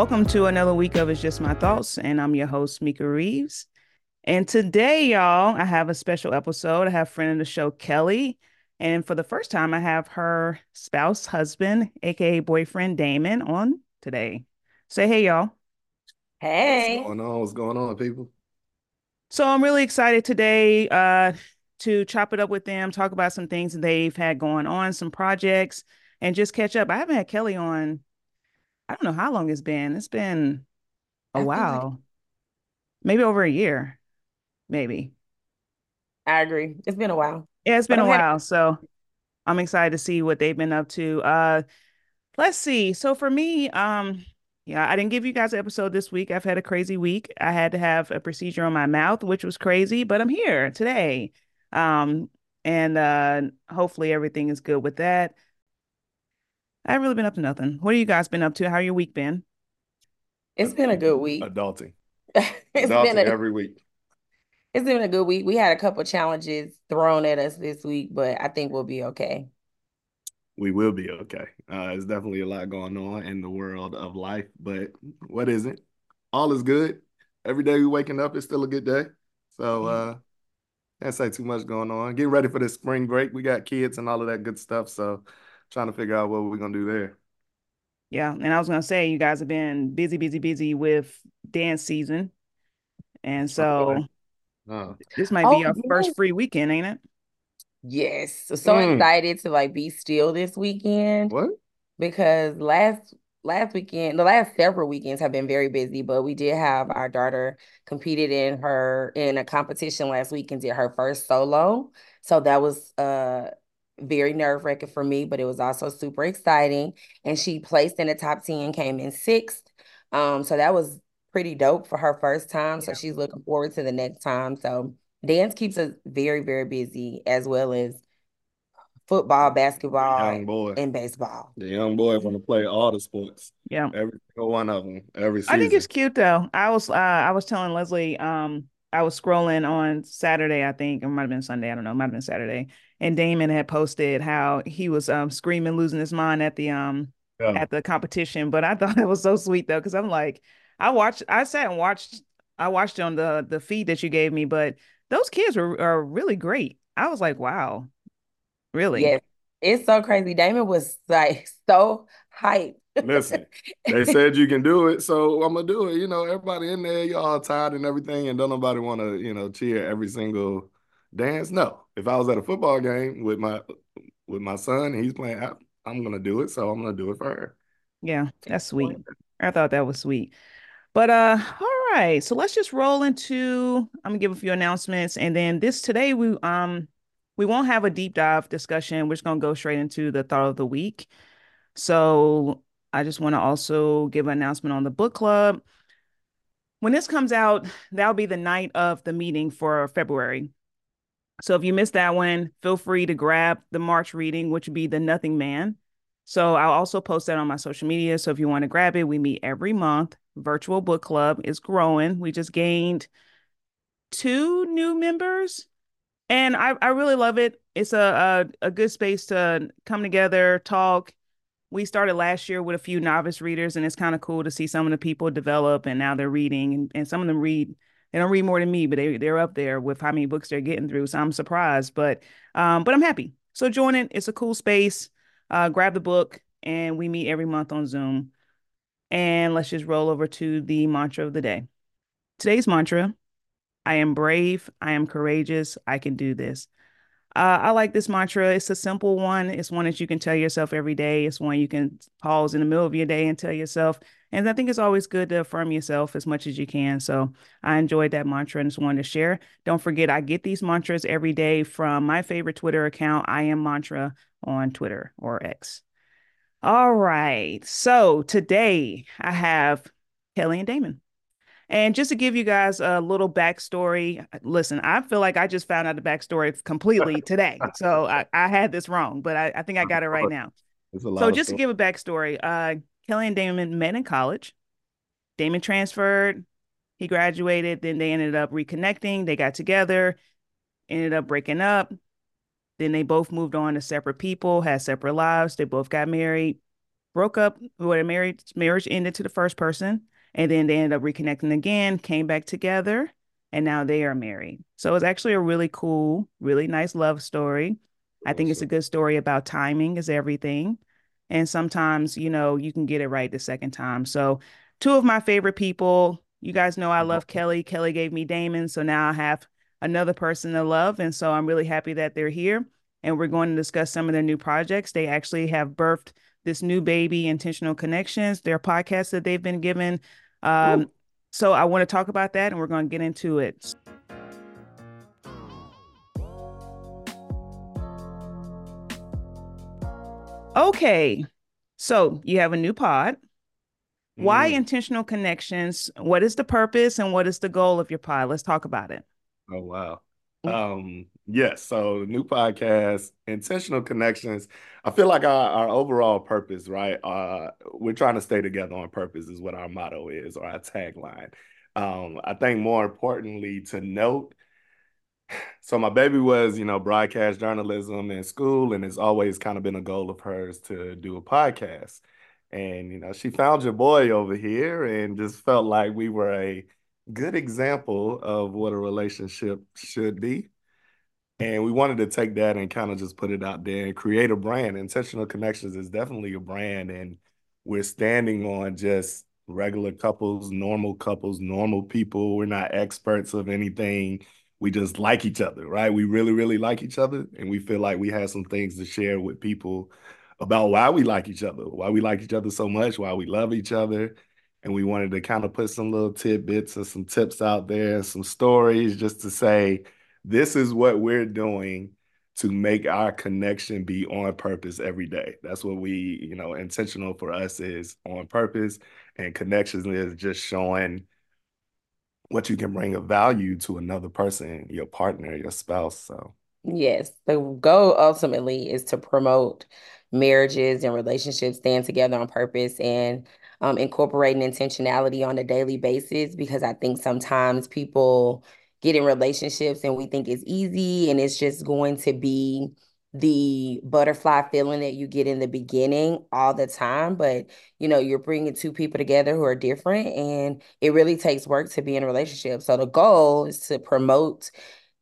Welcome to another week of It's Just My Thoughts, and I'm your host, Meika Reeves. And today, y'all, I have a special episode. I have a friend of the show, Kelly, and for the first time, I have her spouse, husband, aka boyfriend, Damon, on today. Say hey, y'all. Hey. What's going on? What's going on, people? So I'm really excited today to chop it up with them, talk about some things that they've had going on, some projects, and just catch up. I haven't had Kelly on, I don't know how long it's been. It's been a while. Maybe over a year. Maybe. I agree. It's been a while. Yeah, it's been a while. So I'm excited to see what they've been up to. Let's see. So for me, yeah, I didn't give you guys an episode this week. I've had a crazy week. I had to have a procedure on my mouth, which was crazy, but I'm here today. And hopefully everything is good with that. I haven't really been up to nothing. What have you guys been up to? How your week been? It's been a good week. Adulting. It's been every week. It's been a good week. We had a couple challenges thrown at us this week, but I think we'll be okay. We will be okay. There's definitely a lot going on in the world of life, but what isn't? All is good. Every day we waking up, it's still a good day. So can't say too much going on. Getting ready for this spring break. We got kids and all of that good stuff. So trying to figure out what we're going to do there. Yeah. And I was going to say, you guys have been busy with dance season. And so this might be our first free weekend, ain't it? Yes. So excited to be still this weekend. What? Because last weekend, the last several weekends have been very busy, but we did have our daughter competed in a competition last week and did her first solo. So that was very nerve-wracking for me, but it was also super exciting. And she placed in the top 10, came in 6th. So that was pretty dope for her first time. So she's looking forward to the next time. So dance keeps us very, very busy, as well as football, basketball, and baseball. The young boy want to play all the sports. Yeah, every single one of them. Every season. I think it's cute though. I was telling Leslie, I was scrolling on Saturday, I think it might have been Sunday. I don't know. It might have been Saturday. And Damon had posted how he was screaming, losing his mind at the at the competition. But I thought it was so sweet though, because I'm like, I watched on the feed that you gave me. But those kids are really great. I was like, wow, really? Yeah, it's so crazy. Damon was like so hyped. Listen, they said you can do it, so I'm gonna do it. You know, everybody in there, y'all tired and everything, and don't nobody want to, cheer every single dance. No, if I was at a football game with my son, and he's playing, I'm gonna do it, so I'm gonna do it for her. Yeah, that's sweet. I thought that was sweet. But all right, so let's just roll into. I'm gonna give a few announcements, and then today we won't have a deep dive discussion. We're just gonna go straight into the thought of the week. So I just want to also give an announcement on the book club. When this comes out, that'll be the night of the meeting for February. So if you missed that one, feel free to grab the March reading, which would be The Nothing Man. So I'll also post that on my social media. So if you want to grab it, we meet every month. Virtual book club is growing. We just gained 2 new members. And I really love it. It's a good space to come together, talk. We started last year with a few novice readers, and it's kind of cool to see some of the people develop, and now they're reading, and some of them read. They don't read more than me, but they're up there with how many books they're getting through. So I'm surprised, but I'm happy. So join it. It's a cool space. Grab the book, and we meet every month on Zoom. And let's just roll over to the mantra of the day. Today's mantra: I am brave. I am courageous. I can do this. I like this mantra. It's a simple one. It's one that you can tell yourself every day. It's one you can pause in the middle of your day and tell yourself. And I think it's always good to affirm yourself as much as you can. So I enjoyed that mantra and just wanted to share. Don't forget, I get these mantras every day from my favorite Twitter account, I Am Mantra, on Twitter or X. All right. So today I have Kelly and Damon. And just to give you guys a little backstory, listen, I feel like I just found out the backstory completely today. So I had this wrong, but I think I got it right now. So just to give a backstory, Kelly and Damon met in college. Damon transferred. He graduated. Then they ended up reconnecting. They got together, ended up breaking up. Then they both moved on to separate people, had separate lives. They both got married. broke up, where marriage ended to the first person, and then they ended up reconnecting again, came back together, and now they are married. So it's actually a really cool, really nice love story. I think it's a good story about timing is everything. And sometimes, you know, you can get it right the second time. So two of my favorite people, you guys know I love Kelly. Kelly gave me Damon. So now I have another person to love. And so I'm really happy that they're here. And we're going to discuss some of their new projects. They actually have birthed this new baby, Intentional Connections, their podcast that they've been given. So I want to talk about that, and we're going to get into it. Okay, so you have a new pod. Why Intentional Connections? What is the purpose and what is the goal of your pod? Let's talk about it. Oh, wow. Yes, so new podcast, Intentional Connections. I feel like our overall purpose, right? We're trying to stay together on purpose is what our motto is, or our tagline. I think more importantly to note, so my baby was, you know, broadcast journalism in school, and it's always kind of been a goal of hers to do a podcast. And, you know, she found your boy over here and just felt like we were a good example of what a relationship should be. And we wanted to take that and kind of just put it out there and create a brand. Intentional Connections is definitely a brand, and we're standing on just regular couples, normal people. We're not experts of anything. We just like each other, right? We really, really like each other. And we feel like we have some things to share with people about why we like each other, why we like each other so much, why we love each other. And we wanted to kind of put some little tidbits and some tips out there, some stories, just to say, this is what we're doing to make our connection be on purpose every day. That's what we, you know, intentional for us is on purpose, and connections is just showing what you can bring of value to another person, your partner, your spouse. So yes, the goal ultimately is to promote marriages and relationships, staying together on purpose, and incorporating intentionality on a daily basis, because I think sometimes people get in relationships and we think it's easy, and it's just going to be the butterfly feeling that you get in the beginning all the time. But, you know, you're bringing two people together who are different, and it really takes work to be in a relationship. So the goal is to promote,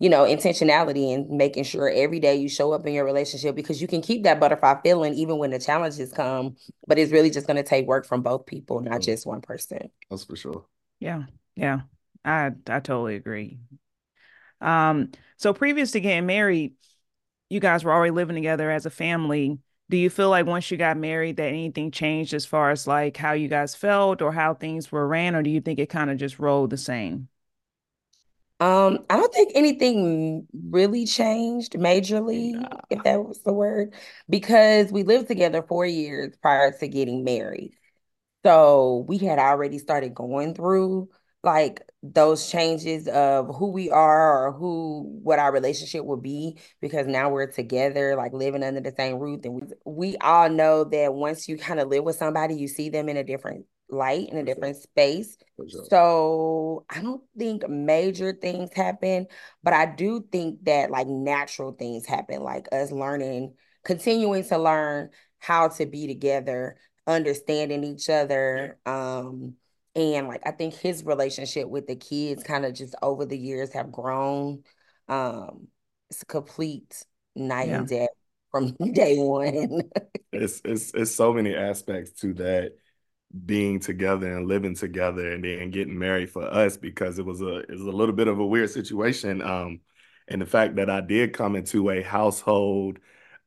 you know, intentionality and making sure every day you show up in your relationship, because you can keep that butterfly feeling even when the challenges come, but it's really just going to take work from both people, not just one person. That's for sure. Yeah. Yeah. I totally agree. So previous to getting married, you guys were already living together as a family. Do you feel like once you got married that anything changed as far as like how you guys felt or how things were ran, or do you think it kind of just rolled the same? I don't think anything really changed majorly, if that was the word, because we lived together 4 years prior to getting married. So we had already started going through like those changes of who we are or what our relationship will be, because now we're together, like living under the same roof. And we all know that once you kind of live with somebody, you see them in a different light, in a different space. So I don't think major things happen, but I do think that like natural things happen, like us learning, continuing to learn how to be together, understanding each other, and like, I think his relationship with the kids kind of just over the years have grown. It's a complete night and day from day one. It's so many aspects to that, being together and living together and then getting married for us, because it was a little bit of a weird situation. And the fact that I did come into a household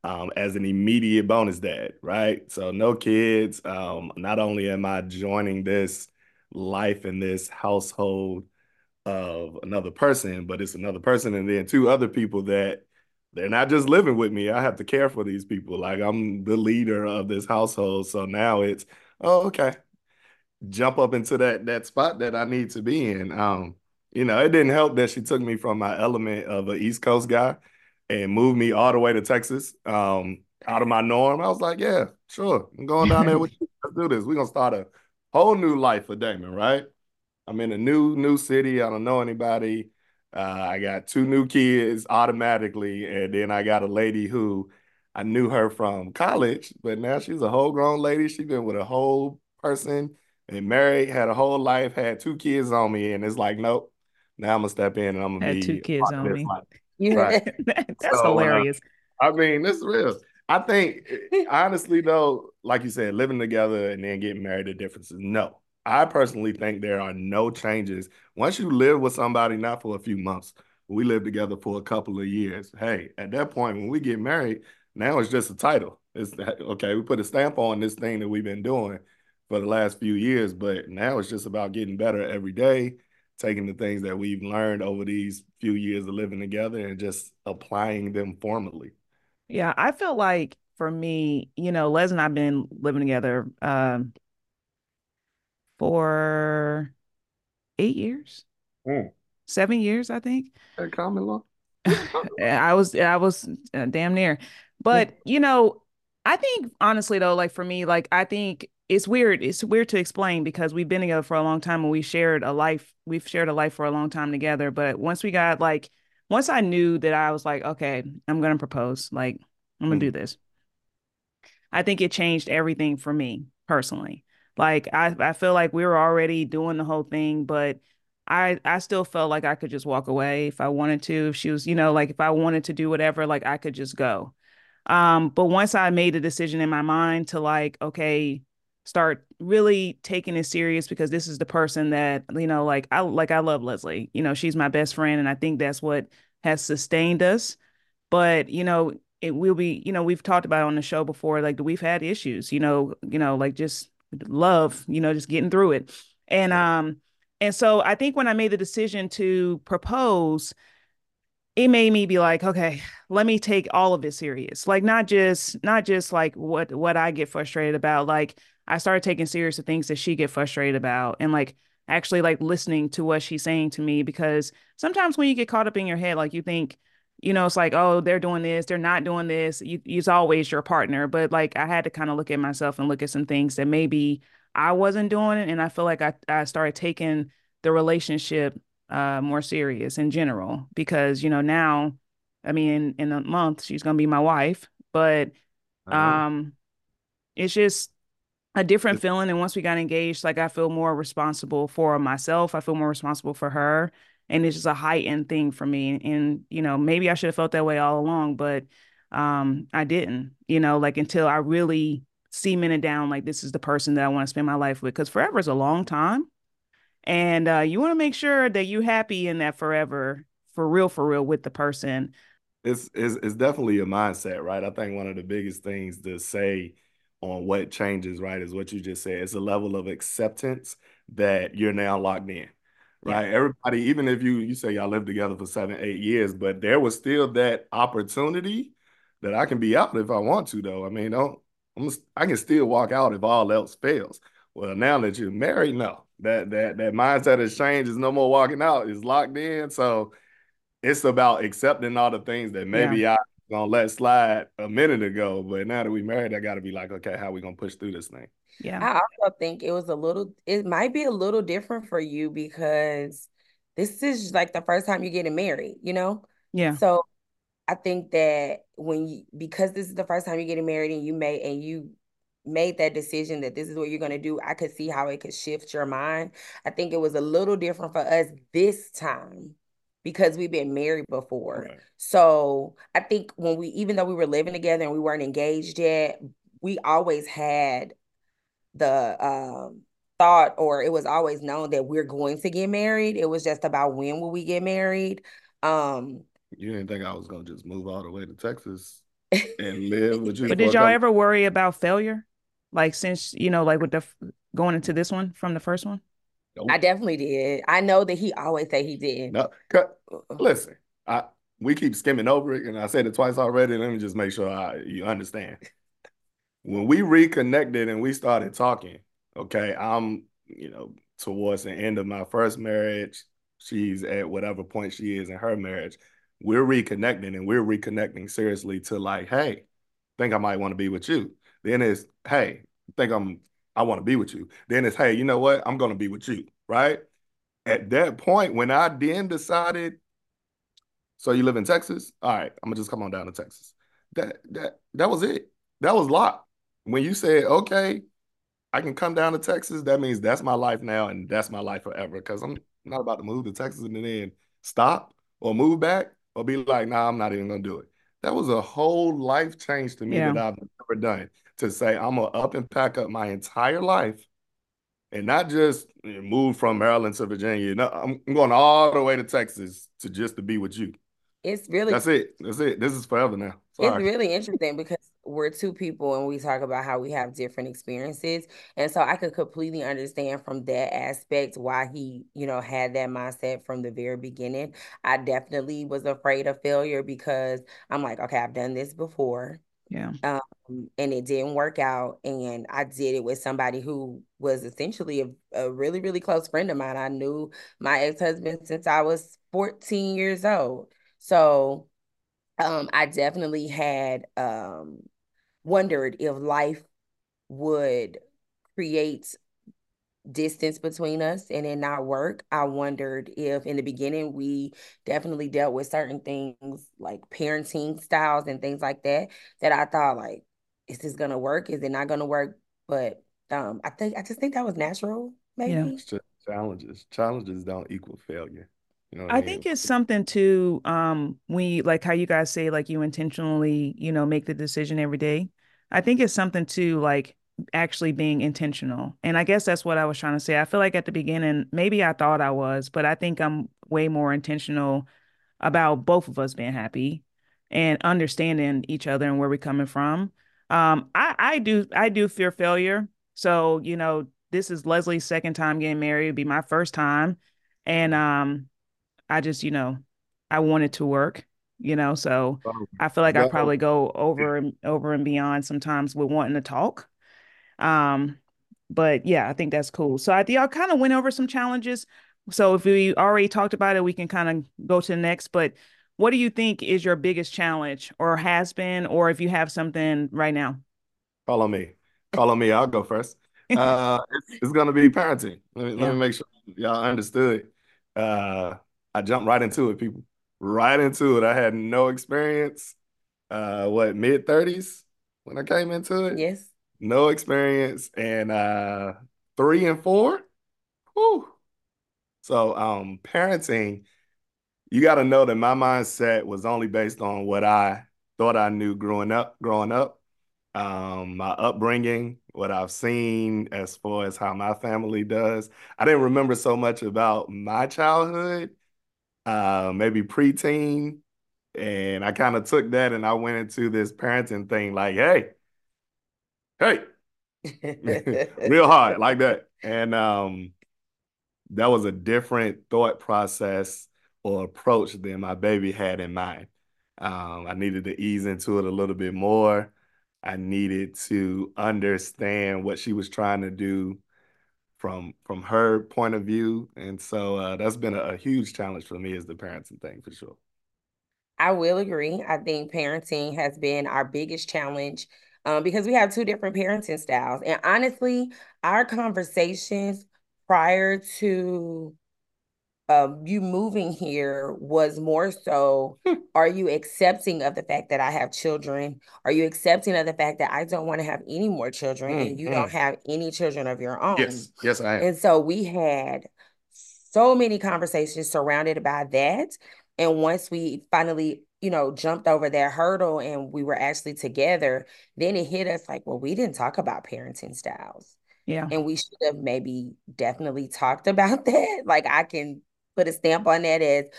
as an immediate bonus dad, right? So no kids. Not only am I joining this life in this household of another person, but it's another person and then two other people that they're not just living with me. I have to care for these people. Like, I'm the leader of this household. So now it's, oh, okay, jump up into that spot that I need to be in. You know, it didn't help that she took me from my element of an East Coast guy and moved me all the way to Texas, out of my norm. I was like, yeah, sure, I'm going down there with you. Let's do this. We're going to start a whole new life for Damon, right? I'm in a new city. I don't know anybody. I got two new kids automatically. And then I got a lady who I knew her from college, but now she's a whole grown lady. She's been with a whole person and married, had a whole life, had two kids on me. And it's like, nope, now I'm going to step in and I'm going to be. Had two kids on me. Yeah. Right. That's so hilarious. I mean, this is real. I think, honestly, though, like you said, living together and then getting married, the differences. No, I personally think there are no changes. Once you live with somebody, not for a few months, we lived together for a couple of years. Hey, at that point, when we get married, now it's just a title. It's okay, we put a stamp on this thing that we've been doing for the last few years, but now it's just about getting better every day, taking the things that we've learned over these few years of living together and just applying them formally. Yeah, I feel like for me, you know, Les and I have been living together for 8 years, 7 years, I think. At common law. I was damn near. But, you know, I think honestly, though, like for me, like I think it's weird. It's weird to explain because we've been together for a long time and we shared a life. We've shared a life for a long time together. But once I knew that I was like, okay, I'm going to propose, like I'm going to do this. I think it changed everything for me personally. Like I feel like we were already doing the whole thing, but I still felt like I could just walk away if I wanted to. If she was, you know, like if I wanted to do whatever, like I could just go. But once I made a decision in my mind to like, okay, start really taking it serious because this is the person that, you know, like I love Leslie, you know, she's my best friend. And I think that's what has sustained us. But, you know, it will be, you know, we've talked about on the show before, like we've had issues, you know, like just love, you know, just getting through it. And so I think when I made the decision to propose, it made me be like, okay, let me take all of it serious. Like not just like what I get frustrated about. Like I started taking serious the things that she get frustrated about and like actually like listening to what she's saying to me, because sometimes when you get caught up in your head, like you think, you know, it's like, oh, they're doing this, they're not doing this. It's always your partner. But like I had to kind of look at myself and look at some things that maybe I wasn't doing it. And I feel like I started taking the relationship more serious in general, because, you know, now, I mean, in a month, she's going to be my wife, but it's just a different feeling. And once we got engaged, like I feel more responsible for myself. I feel more responsible for her. And it's just a heightened thing for me. And, you know, maybe I should have felt that way all along, but I didn't, you know, like until I really cemented down, like this is the person that I want to spend my life with, because forever is a long time, and you want to make sure that you're happy in that forever, for real, with the person. It's definitely a mindset, right? I think one of the biggest things to say on what changes, right, is what you just said. It's a level of acceptance that you're now locked in, right? Yeah. Everybody, even if you say y'all lived together for 7-8 years, but there was still that opportunity that I can be out if I want to, though. I mean, I can still walk out if all else fails. Well, now that you're married, no. That mindset has changed. It's no more walking out. It's locked in. So it's about accepting all the things that maybe I was going to let slide a minute ago. But now that we're married, I got to be like, okay, how are we going to push through this thing? Yeah. I also think it might be a little different for you because this is like the first time you're getting married, you know? Yeah. So I think that because this is the first time you're getting married and you made that decision that this is what you're going to do, I could see how it could shift your mind. I think it was a little different for us this time because we've been married before. Right. So I think even though we were living together and we weren't engaged yet, we always had the thought, or it was always known that we're going to get married. It was just about when will we get married. You didn't think I was going to just move all the way to Texas and live with you? But did y'all ever worry about failure? Like, since, you know, like with the going into this one from the first one? Nope. I definitely did. I know that he always said he did. No, listen, we keep skimming over it, and I said it twice already. Let me just make sure you understand. When we reconnected and we started talking, okay, I'm, you know, towards the end of my first marriage. She's at whatever point she is in her marriage. We're reconnecting, and we're reconnecting seriously to like, hey, think I might want to be with you. Then it's, hey, I want to be with you. Then it's, hey, you know what? I'm going to be with you, right? At that point, when I then decided, so you live in Texas? All right, I'm going to just come on down to Texas. that was it. That was locked. When you said, okay, I can come down to Texas, that means that's my life now and that's my life forever, because I'm not about to move to Texas and then stop or move back or be like, nah, I'm not even going to do it. That was a whole life change to me that I've never done, to say I'm going to up and pack up my entire life and not just move from Maryland to Virginia. No, I'm going all the way to Texas to just to be with you. It's really, that's it. This is forever now. Sorry. It's really interesting because we're two people and we talk about how we have different experiences. And so I could completely understand from that aspect why he, you know, had that mindset from the very beginning. I definitely was afraid of failure because I'm like, okay, I've done this before. Yeah. And it didn't work out. And I did it with somebody who was essentially a really, really close friend of mine. I knew my ex-husband since I was 14 years old. So I definitely had wondered if life would create distance between us and it not work. I wondered if in the beginning we definitely dealt with certain things like parenting styles and things like that, that I thought like, is this going to work? Is it not going to work? But I just think that was natural, maybe. Yeah. It's just challenges don't equal failure. You know I mean? Think it's something to we like how you guys say like you intentionally, you know, make the decision every day. I think it's something to like actually being intentional. And I guess that's what I was trying to say. I feel like at the beginning, maybe I thought I was, but I think I'm way more intentional about both of us being happy and understanding each other and where we're coming from. I do fear failure. So, you know, this is Leslie's second time getting married. It'd be my first time. And I just, you know, I want it to work, you know, so I feel like I probably go over and beyond sometimes with wanting to talk. But yeah, I think that's cool. So I think y'all kind of went over some challenges. So if we already talked about it, we can kind of go to the next. But what do you think is your biggest challenge or has been, or if you have something right now? Call on me. I'll go first. It's going to be parenting. Let me make sure y'all understood. I jumped right into it, people. Right into it. I had no experience. Mid-30s when I came into it? Yes. No experience. And 3 and 4? Whew. So parenting, you got to know that my mindset was only based on what I thought I knew growing up. My upbringing, what I've seen as far as how my family does. I didn't remember so much about my childhood, maybe preteen, and I kind of took that and I went into this parenting thing like, hey, real hard like that. And that was a different thought process or approach than my baby had in mind. I needed to ease into it a little bit more. I needed to understand what she was trying to do from her point of view. And so that's been a huge challenge for me is the parenting thing for sure. I will agree. I think parenting has been our biggest challenge because we have two different parenting styles. And honestly, our conversations prior to you moving here was more so, are you accepting of the fact that I have children? Are you accepting of the fact that I don't want to have any more children and you don't have any children of your own? Yes, I am. And so we had so many conversations surrounded by that. And once we finally, you know, jumped over that hurdle and we were actually together, then it hit us like, well, we didn't talk about parenting styles. Yeah. And we should have maybe definitely talked about that. Like I can put a stamp on that as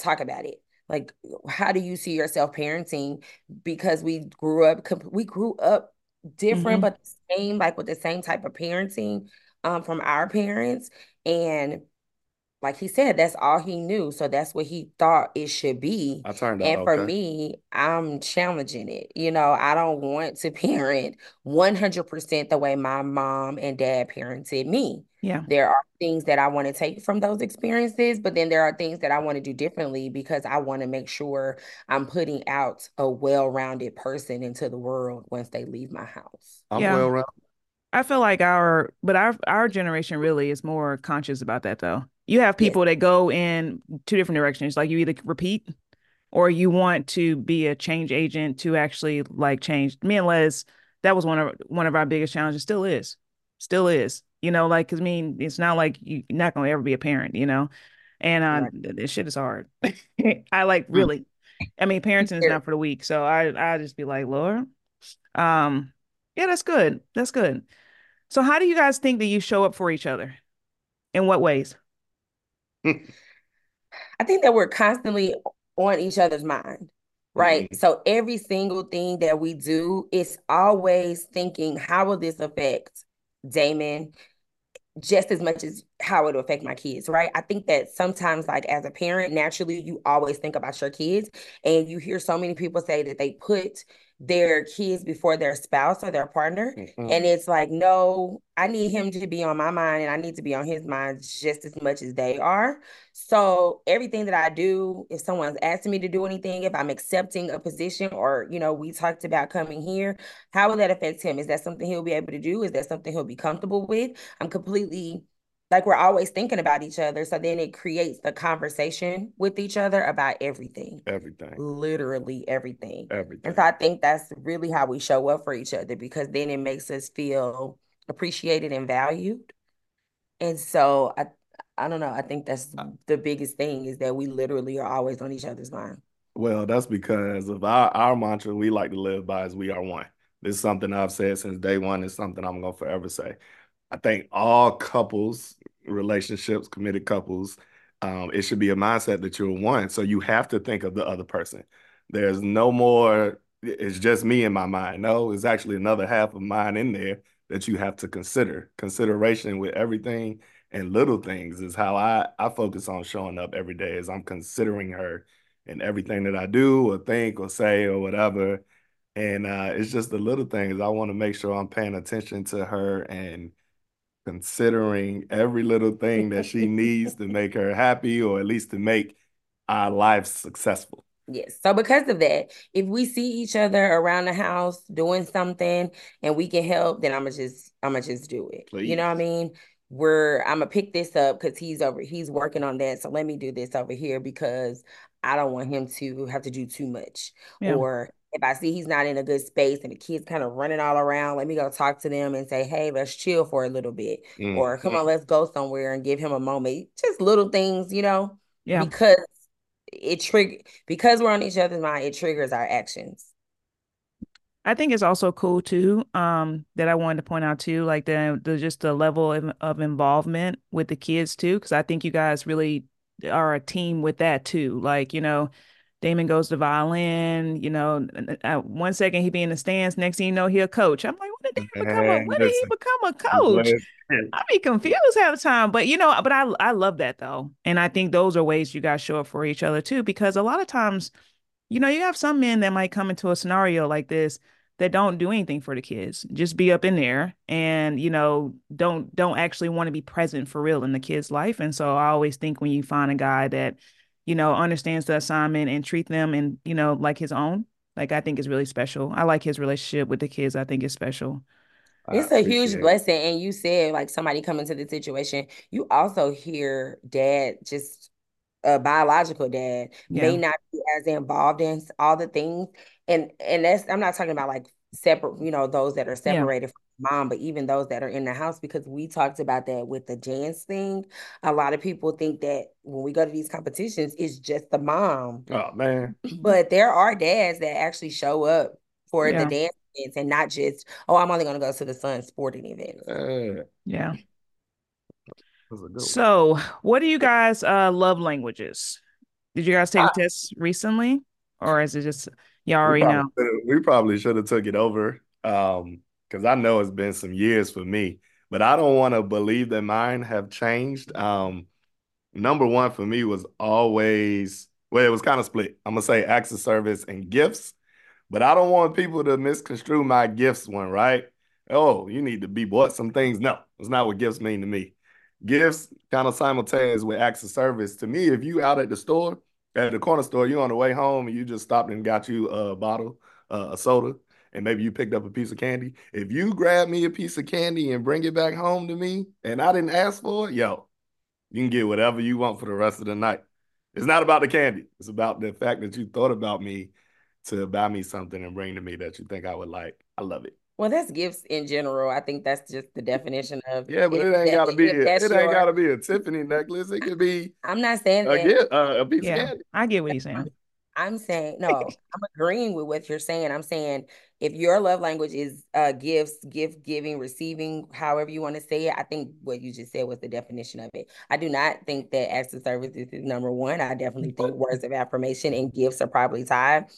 talk about it. Like, how do you see yourself parenting? Because we grew up different, but the same, like with the same type of parenting from our parents. And like he said, that's all he knew. So that's what he thought it should be. For me, I'm challenging it. You know, I don't want to parent 100% the way my mom and dad parented me. Yeah. There are things that I want to take from those experiences, but then there are things that I want to do differently because I want to make sure I'm putting out a well-rounded person into the world once they leave my house. I'm well-rounded. I feel like our generation really is more conscious about that though. You have people that go in two different directions. Like you either repeat or you want to be a change agent to actually like change. Me and Les, that was one of our biggest challenges, still is, you know, like, cause I mean, it's not like you're not going to ever be a parent, you know? And right. This shit is hard. I like really, I mean, parenting is not for the weak. So I just be like, Lord, yeah, that's good. That's good. So how do you guys think that you show up for each other? In what ways? I think that we're constantly on each other's mind, right? Mm-hmm. So every single thing that we do, it's always thinking, how will this affect Damon just as much as how it'll affect my kids, right? I think that sometimes, like, as a parent, naturally, you always think about your kids, and you hear so many people say that they put their kids before their spouse or their partner. Mm-hmm. And it's like, no, I need him to be on my mind, and I need to be on his mind just as much as they are. So everything that I do, if someone's asking me to do anything, if I'm accepting a position, or, you know, we talked about coming here, how will that affect him? Is that something he'll be able to do? Is that something he'll be comfortable with? I'm completely, like, we're always thinking about each other. So then it creates the conversation with each other about everything. Everything. Literally everything. Everything. And so I think that's really how we show up for each other, because then it makes us feel appreciated and valued. And so I don't know. I think that's the biggest thing, is that we literally are always on each other's mind. Well, that's because of our mantra we like to live by is we are one. This is something I've said since day one. It's something I'm going to forever say. I think all couples, relationships, committed couples, it should be a mindset that you're one. So you have to think of the other person. There's no more, it's just me in my mind. No, it's actually another half of mine in there that you have to consider. Consideration with everything and little things is how I focus on showing up every day, is I'm considering her in everything that I do or think or say or whatever. And it's just the little things. I want to make sure I'm paying attention to her and considering every little thing that she needs to make her happy, or at least to make our lives successful. Yes. So because of that, if we see each other around the house doing something and we can help, then I'ma just do it. Please. You know what I mean? I'ma pick this up because he's working on that. So let me do this over here because I don't want him to have to do too much. Yeah. Or if I see he's not in a good space and the kids kind of running all around, let me go talk to them and say, hey, let's chill for a little bit. Mm-hmm. Or come on, let's go somewhere and give him a moment. Just little things, you know, yeah. Because we're on each other's mind, it triggers our actions. I think it's also cool, too, that I wanted to point out, too, like the level of involvement with the kids, too, because I think you guys really are a team with that, too. Like, you know, Damon goes to violin, you know, one second he be in the stands, next thing you know, he'll coach. I'm like, when did he become a coach? I'd be confused half the time. But, you know, but I love that, though. And I think those are ways you guys show up for each other, too, because a lot of times, you know, you have some men that might come into a scenario like this that don't do anything for the kids, just be up in there and, you know, don't actually want to be present for real in the kid's life. And so I always think when you find a guy that, you know, understands the assignment and treat them and, you know, like his own, like I think is really special. I like his relationship with the kids. I think it's special. It's a huge blessing. And you said like somebody coming to the situation, you also hear dad, just a biological dad, may not be as involved in all the things. And that's, I'm not talking about like separate, you know, those that are separated from mom, but even those that are in the house, because we talked about that with the dance thing. A lot of people think that when we go to these competitions, it's just the mom. Oh man. But there are dads that actually show up for the dance events and not just, oh, I'm only going to go to the son's sporting event. Yeah. So what do you guys love languages? Did you guys take a test recently? Or is it just y'all already know? We probably should have took it over. Because I know it's been some years for me, but I don't want to believe that mine have changed. Number one for me was always, well, it was kind of split. I'm going to say acts of service and gifts, but I don't want people to misconstrue my gifts one, right? Oh, you need to be bought some things. No, it's not what gifts mean to me. Gifts kind of simultaneous with acts of service. To me, if you out at the store, at the corner store, you on the way home and you just stopped and got you a bottle, a soda, and maybe you picked up a piece of candy. If you grab me a piece of candy and bring it back home to me and I didn't ask for it, yo, you can get whatever you want for the rest of the night. It's not about the candy. It's about the fact that you thought about me to buy me something and bring to me that you think I would like. I love it. Well, that's gifts in general. I think that's just the definition of. Yeah, but it ain't got to be. Ain't got to be a Tiffany necklace. It could be. I'm not saying that. A piece of candy. I get what you're saying. I'm saying, no, I'm agreeing with what you're saying. I'm saying if your love language is gifts, gift giving, receiving, however you want to say it, I think what you just said was the definition of it. I do not think that acts of service is number one. I definitely think words of affirmation and gifts are probably tied.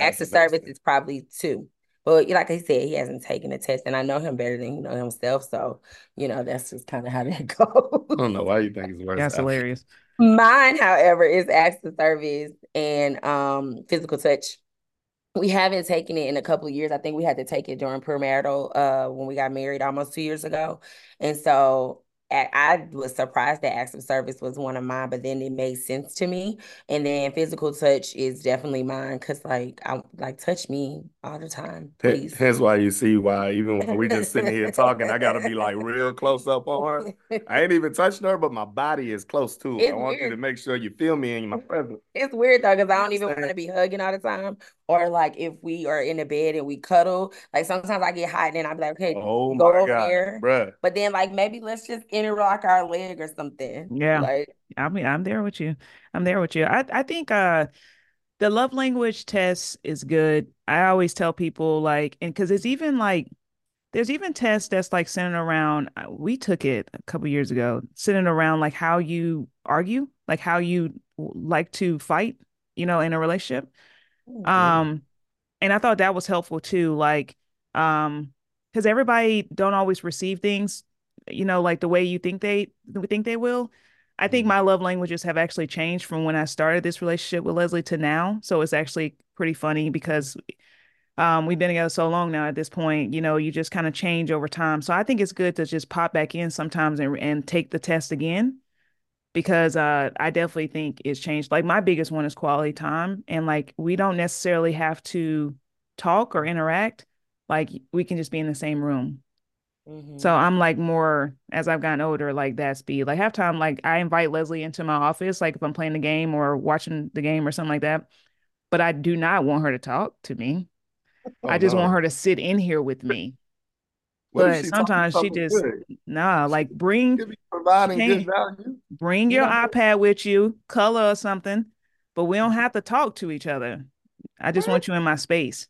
Acts of service is probably two. But like I said, he hasn't taken a test, and I know him better than he knows himself. So, that's just kind of how that goes. I don't know why you think it's words. That's hilarious. Mine, however, is acts of service and physical touch. We haven't taken it in a couple of years. I think we had to take it during premarital when we got married almost 2 years ago. And so I was surprised that acts of service was one of mine, but then it made sense to me. And then physical touch is definitely mine because, touch me all the time, please. That's why you see why even when we just sitting here talking, I got to be, real close up on her. I ain't even touching her, but my body is close to it. I want you to make sure you feel me in my presence. It's weird, though, because I don't even want to be hugging all the time. Or, if we are in the bed and we cuddle, sometimes I get hot and then I'll be like, okay, go over here. Bruh. But then, maybe let's just interlock our leg or something. Yeah. I'm there with you. I think the love language test is good. I always tell people, and because it's even, there's even tests that's, centered around, we took it a couple years ago, sitting around, how you argue, how you like to fight, in a relationship. And I thought that was helpful too. Cause everybody don't always receive things, the way you think they will. I think my love languages have actually changed from when I started this relationship with Leslie to now. So it's actually pretty funny because, we've been together so long now at this point, you just kind of change over time. So I think it's good to just pop back in sometimes and take the test again. Because I definitely think it's changed. My biggest one is quality time. And we don't necessarily have to talk or interact. We can just be in the same room. Mm-hmm. So I'm more, as I've gotten older, that speed. Half time, I invite Leslie into my office, if I'm playing the game or watching the game or something like that. But I do not want her to talk to me. Oh, I just want her to sit in here with me. But sometimes she just bring your iPad with you, color or something, but we don't have to talk to each other. I just want you in my space.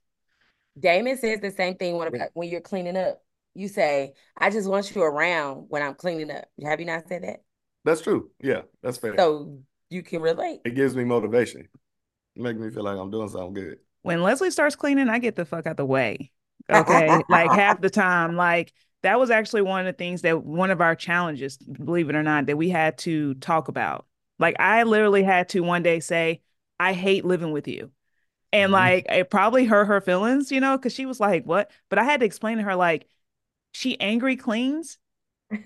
Damon says the same thing when you're cleaning up. You say, I just want you around when I'm cleaning up. Have you not said that? That's true. Yeah, that's fair. So you can relate. It gives me motivation. It makes me feel like I'm doing something good. When Leslie starts cleaning, I get the fuck out the way. Okay. Half the time, that was actually one of the things that one of our challenges, believe it or not, that we had to talk about. I literally had to one day say, I hate living with you. And it probably hurt her feelings, cause she was like, what? But I had to explain to her, she angry cleans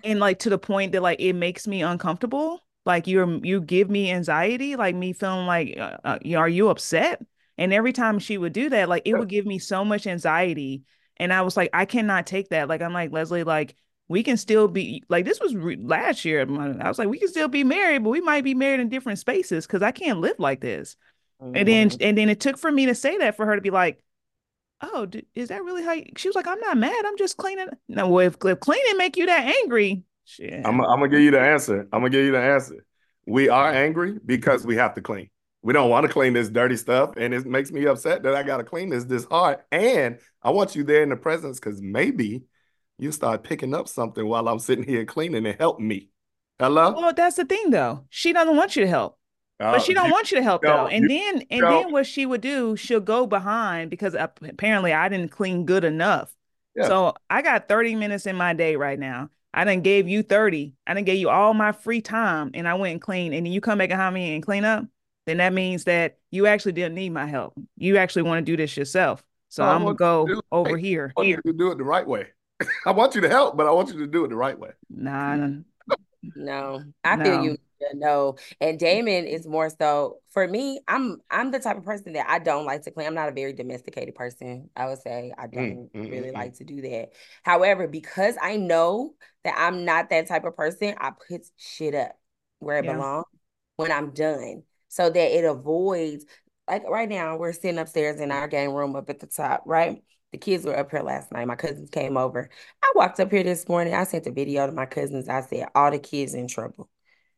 and to the point that it makes me uncomfortable. You give me anxiety, me feeling are you upset? And every time she would do that, it would give me so much anxiety. And I was like, I cannot take that. I'm like, Leslie, we can still be this was last year. I was like, we can still be married, but we might be married in different spaces. Cause I can't live like this. Mm-hmm. And then it took for me to say that for her to be like, oh, is that really how she was like, I'm not mad. I'm just cleaning. No, well, if cleaning make you that angry, shit. I'm going to give you the answer. We are angry because we have to clean. We don't want to clean this dirty stuff. And it makes me upset that I got to clean this hard. And I want you there in the presence because maybe you start picking up something while I'm sitting here cleaning and help me. Hello? Well, that's the thing, though. She doesn't want you to help. But she don't want you to help, though. And then what she would do, she'll go behind because apparently I didn't clean good enough. Yeah. So I got 30 minutes in my day right now. I done gave you 30. I done gave you all my free time. And I went and cleaned. And then you come back behind me and clean up. Then that means that you actually didn't need my help. You actually want to do this yourself. So I'm going to go over here. I want you to do it the right way. I want you to help, but I want you to do it the right way. No. I feel you. No. And Damon is more so, for me, I'm the type of person that I don't like to clean. I'm not a very domesticated person. I would say I don't really like to do that. However, because I know that I'm not that type of person, I put shit up where it belongs when I'm done. so that it avoids, like right now we're sitting upstairs in our game room up at the top, right? The kids were up here last night. My cousins came over. I walked up here this morning. I sent a video to my cousins. I said, all the kids in trouble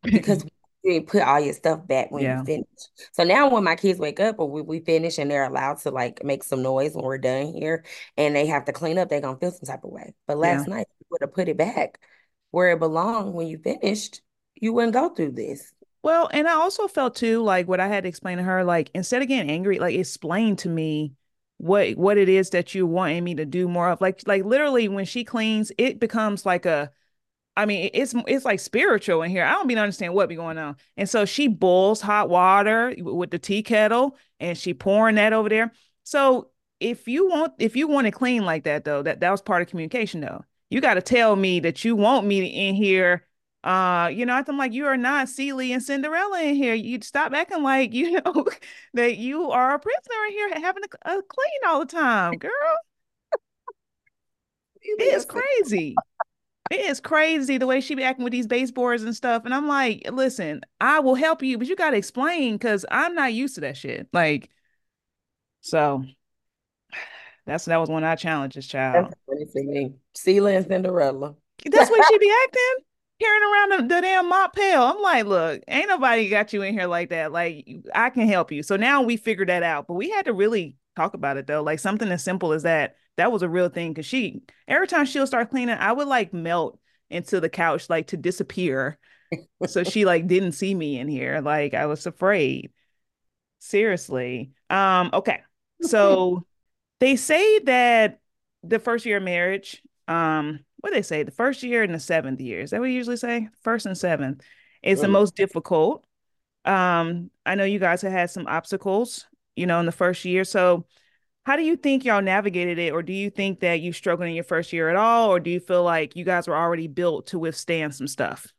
because you didn't put all your stuff back when you finish. So now when my kids wake up or we finish and they're allowed to like make some noise when we're done here and they have to clean up, they're going to feel some type of way. But last night, you would have put it back where it belonged when you finished. You wouldn't go through this. Well, and I also felt too, like what I had to explain to her, like instead of getting angry, like explain to me what it is that you wanting me to do more of. Like literally when she cleans, it becomes like a, I mean, it's like spiritual in here. I don't even understand what be going on. And so she boils hot water with the tea kettle and she pouring that over there. So if you want to clean like that though, that was part of communication though. You got to tell me that you want me in here. You know, I'm like, you are not Celie and Cinderella in here. You stop acting like, you know, that you are a prisoner in here having a clean all the time, girl. It is crazy. It is crazy the way she be acting with these baseboards and stuff. And I'm like, listen, I will help you, but you got to explain because I'm not used to that shit. Like, so that was one of our challenges, child. Celie and Cinderella. That's what she be acting. Carrying around the damn mop pail. I'm like, look, ain't nobody got you in here like that. Like, I can help you. So now we figured that out. But we had to really talk about it, though. Like, something as simple as that was a real thing. Because she, every time she'll start cleaning, I would, like, melt into the couch, like, to disappear. So she, like, didn't see me in here. Like, I was afraid. Seriously. Okay. So they say that the first year of marriage, what do they say? The first year and the seventh year. Is that what you usually say? First and seventh. It's the most difficult. I know you guys have had some obstacles, you know, in the first year. So how do you think y'all navigated it? Or do you think that you struggled in your first year at all? Or do you feel like you guys were already built to withstand some stuff?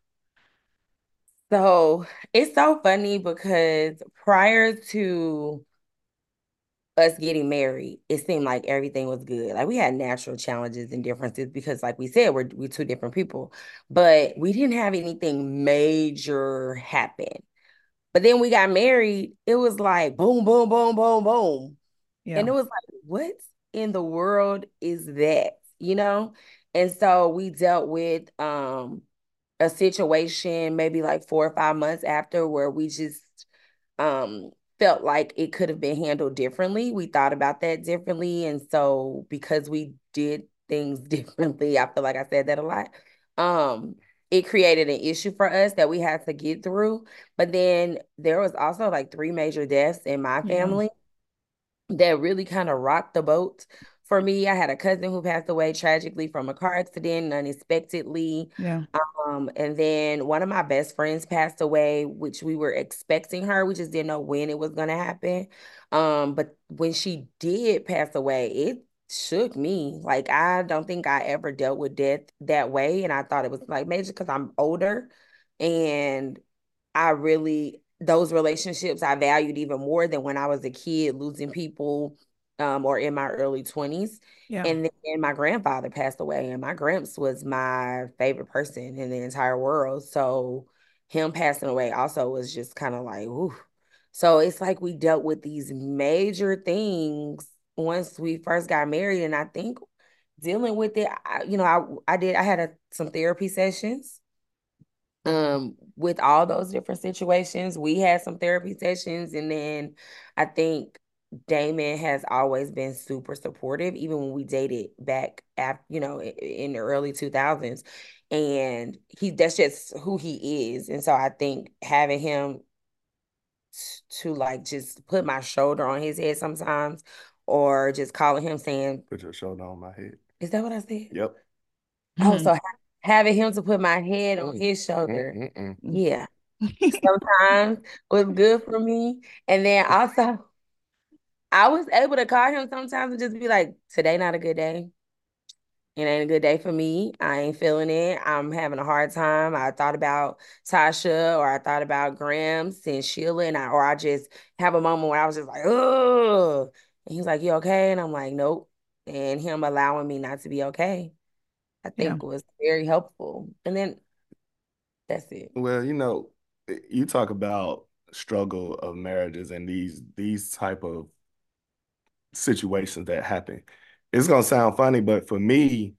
So it's so funny because prior to us getting married, it seemed like everything was good. Like we had natural challenges and differences because like we said, we're two different people, but we didn't have anything major happen. But then we got married. It was like, boom, boom, boom, boom, boom. Yeah. And it was like, what in the world is that? You know? And so we dealt with a situation maybe like 4 or 5 months after where we just, felt like it could have been handled differently. We thought about that differently. And so because we did things differently, I feel like I said that a lot, it created an issue for us that we had to get through. But then there was also like 3 major deaths in my family that really kind of rocked the boat for me. I had a cousin who passed away tragically from a car accident unexpectedly. Yeah. And then one of my best friends passed away, which we were expecting her. We just didn't know when it was going to happen. But when she did pass away, it shook me. Like, I don't think I ever dealt with death that way. And I thought it was like major because I'm older and I really, those relationships I valued even more than when I was a kid, losing people or in my early 20s. Yeah. And then my grandfather passed away and my gramps was my favorite person in the entire world. So him passing away also was just kind of like, ooh. So it's like we dealt with these major things once we first got married. And I think dealing with it, I had some therapy sessions with all those different situations. We had some therapy sessions. And then I think Damon has always been super supportive, even when we dated back after, you know, in the early 2000s, and that's just who he is. And so I think having him to like just put my shoulder on his head sometimes, or just calling him saying, "Put your shoulder on my head." Is that what I said? Yep. Oh, so having him to put my head on his shoulder, yeah, sometimes was good for me. And then also, I was able to call him sometimes and just be like, today not a good day. It ain't a good day for me. I ain't feeling it. I'm having a hard time. I thought about Tasha, or I thought about Graham and Sheila, or I just have a moment where I was just like, oh. And he's like, you okay? And I'm like, nope. And him allowing me not to be okay, I think was very helpful. And then that's it. Well, you know, you talk about struggle of marriages and these type of situations that happen. It's gonna sound funny, but for me,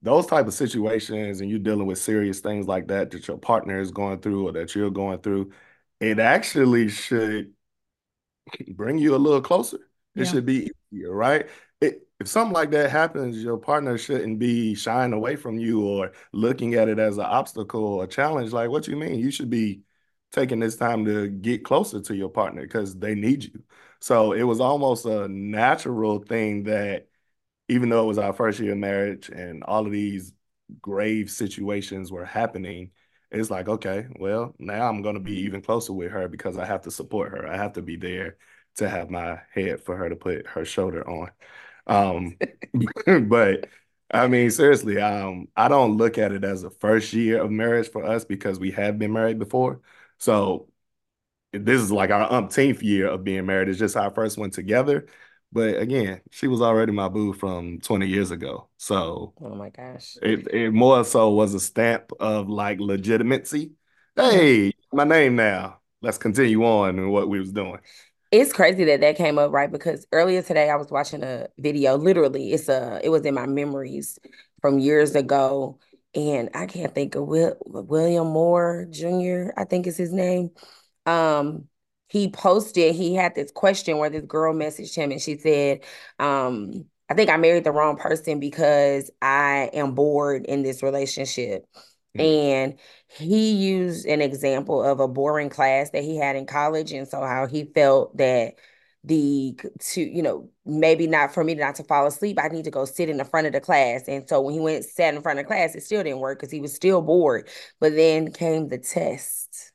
those type of situations and you're dealing with serious things like that your partner is going through or that you're going through, it actually should bring you a little closer. It should be easier, right? If something like that happens, your partner shouldn't be shying away from you or looking at it as an obstacle or a challenge. Like, what you mean? You should be taking this time to get closer to your partner because they need you. So it was almost a natural thing that even though it was our first year of marriage and all of these grave situations were happening, it's like, okay, well, now I'm going to be even closer with her because I have to support her. I have to be there to have my head for her to put her shoulder on. But I mean, seriously, I don't look at it as a first year of marriage for us because we have been married before. So this is like our umpteenth year of being married. It's just our first one together. But again, she was already my boo from 20 years ago. So oh my gosh. It more so was a stamp of like legitimacy. Hey, my name now. Let's continue on in what we was doing. It's crazy that came up, right? Because earlier today I was watching a video. Literally, it was in my memories from years ago, and I can't think of William Moore Jr., I think is his name. He had this question where this girl messaged him, and she said, "I think I married the wrong person because I am bored in this relationship." And he used an example of a boring class that he had in college, and so how he felt that maybe not for me not to fall asleep, I need to go sit in the front of the class. And so when he sat in front of the class, it still didn't work because he was still bored. But then came the test.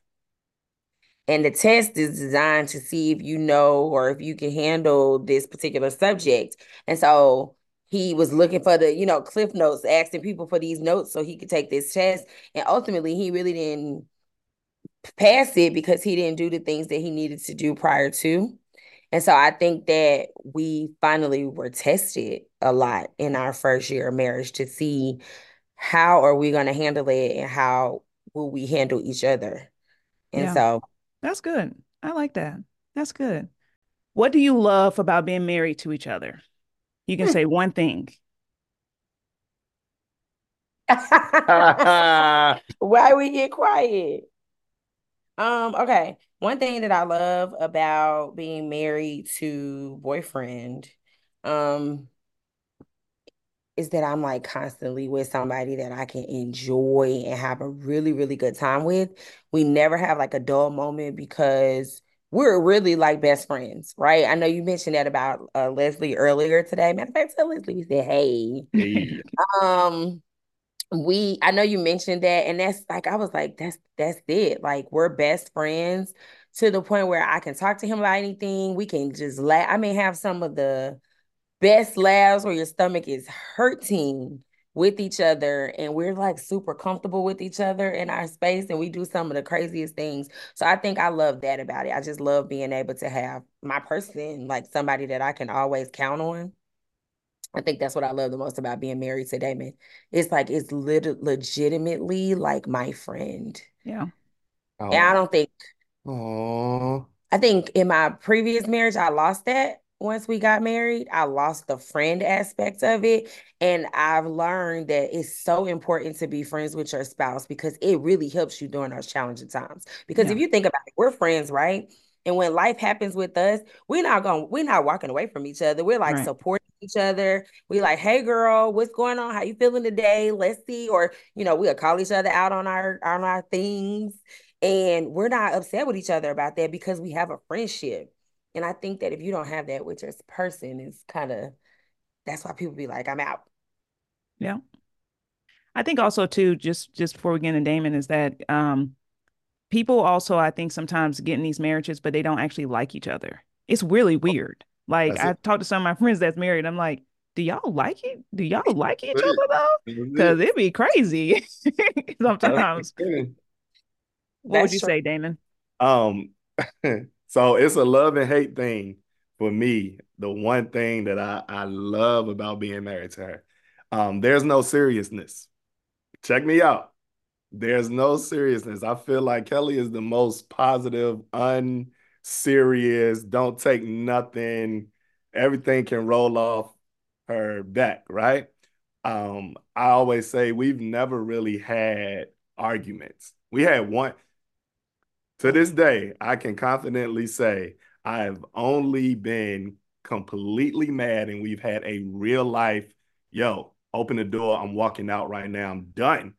And the test is designed to see if you know or if you can handle this particular subject. And so he was looking for the, cliff notes, asking people for these notes so he could take this test. And ultimately, he really didn't pass it because he didn't do the things that he needed to do prior to. And so I think that we finally were tested a lot in our first year of marriage to see how are we going to handle it and how will we handle each other. And so that's good. I like that. That's good. What do you love about being married to each other? You can say one thing. Why we get quiet? Okay. One thing that I love about being married to boyfriend is that I'm like constantly with somebody that I can enjoy and have a really, really good time with. We never have like a dull moment because we're really like best friends, right? I know you mentioned that about Leslie earlier today. Matter of fact, tell Leslie, we said, hey. I know you mentioned that, and that's like, I was like, that's it. Like, we're best friends to the point where I can talk to him about anything. We can just laugh. I may have some of the best laughs where your stomach is hurting with each other, and we're like super comfortable with each other in our space, and we do some of the craziest things. So I think I love that about it. I just love being able to have my person, like somebody that I can always count on. I think that's what I love the most about being married to Damon. It's like, it's legitimately like my friend. Yeah. Oh. And I don't think, I think in my previous marriage, I lost that. Once we got married, I lost the friend aspect of it. And I've learned that it's so important to be friends with your spouse because it really helps you during those challenging times. Because if you think about it, we're friends, right? And when life happens with us, we're not walking away from each other. We're like supporting each other. We like, hey girl, what's going on? How you feeling today? Let's see. Or, we'll call each other out on our things. And we're not upset with each other about that because we have a friendship. And I think that if you don't have that with your person, that's why people be like, I'm out. Yeah. I think also too, just before we get into Damon, is that people also, I think, sometimes get in these marriages, but they don't actually like each other. It's really weird. Like, I talked to some of my friends that's married. I'm like, do y'all like it? Do y'all like each other though? Because it'd be crazy sometimes. What would you say, Damon? So it's a love and hate thing for me. The one thing that I love about being married to her, there's no seriousness. Check me out. There's no seriousness. I feel like Kelly is the most positive, unserious, don't take nothing. Everything can roll off her back, right? I always say we've never really had arguments. We had one. To this day, I can confidently say I have only been completely mad and we've had a real life, yo, open the door, I'm walking out right now, I'm done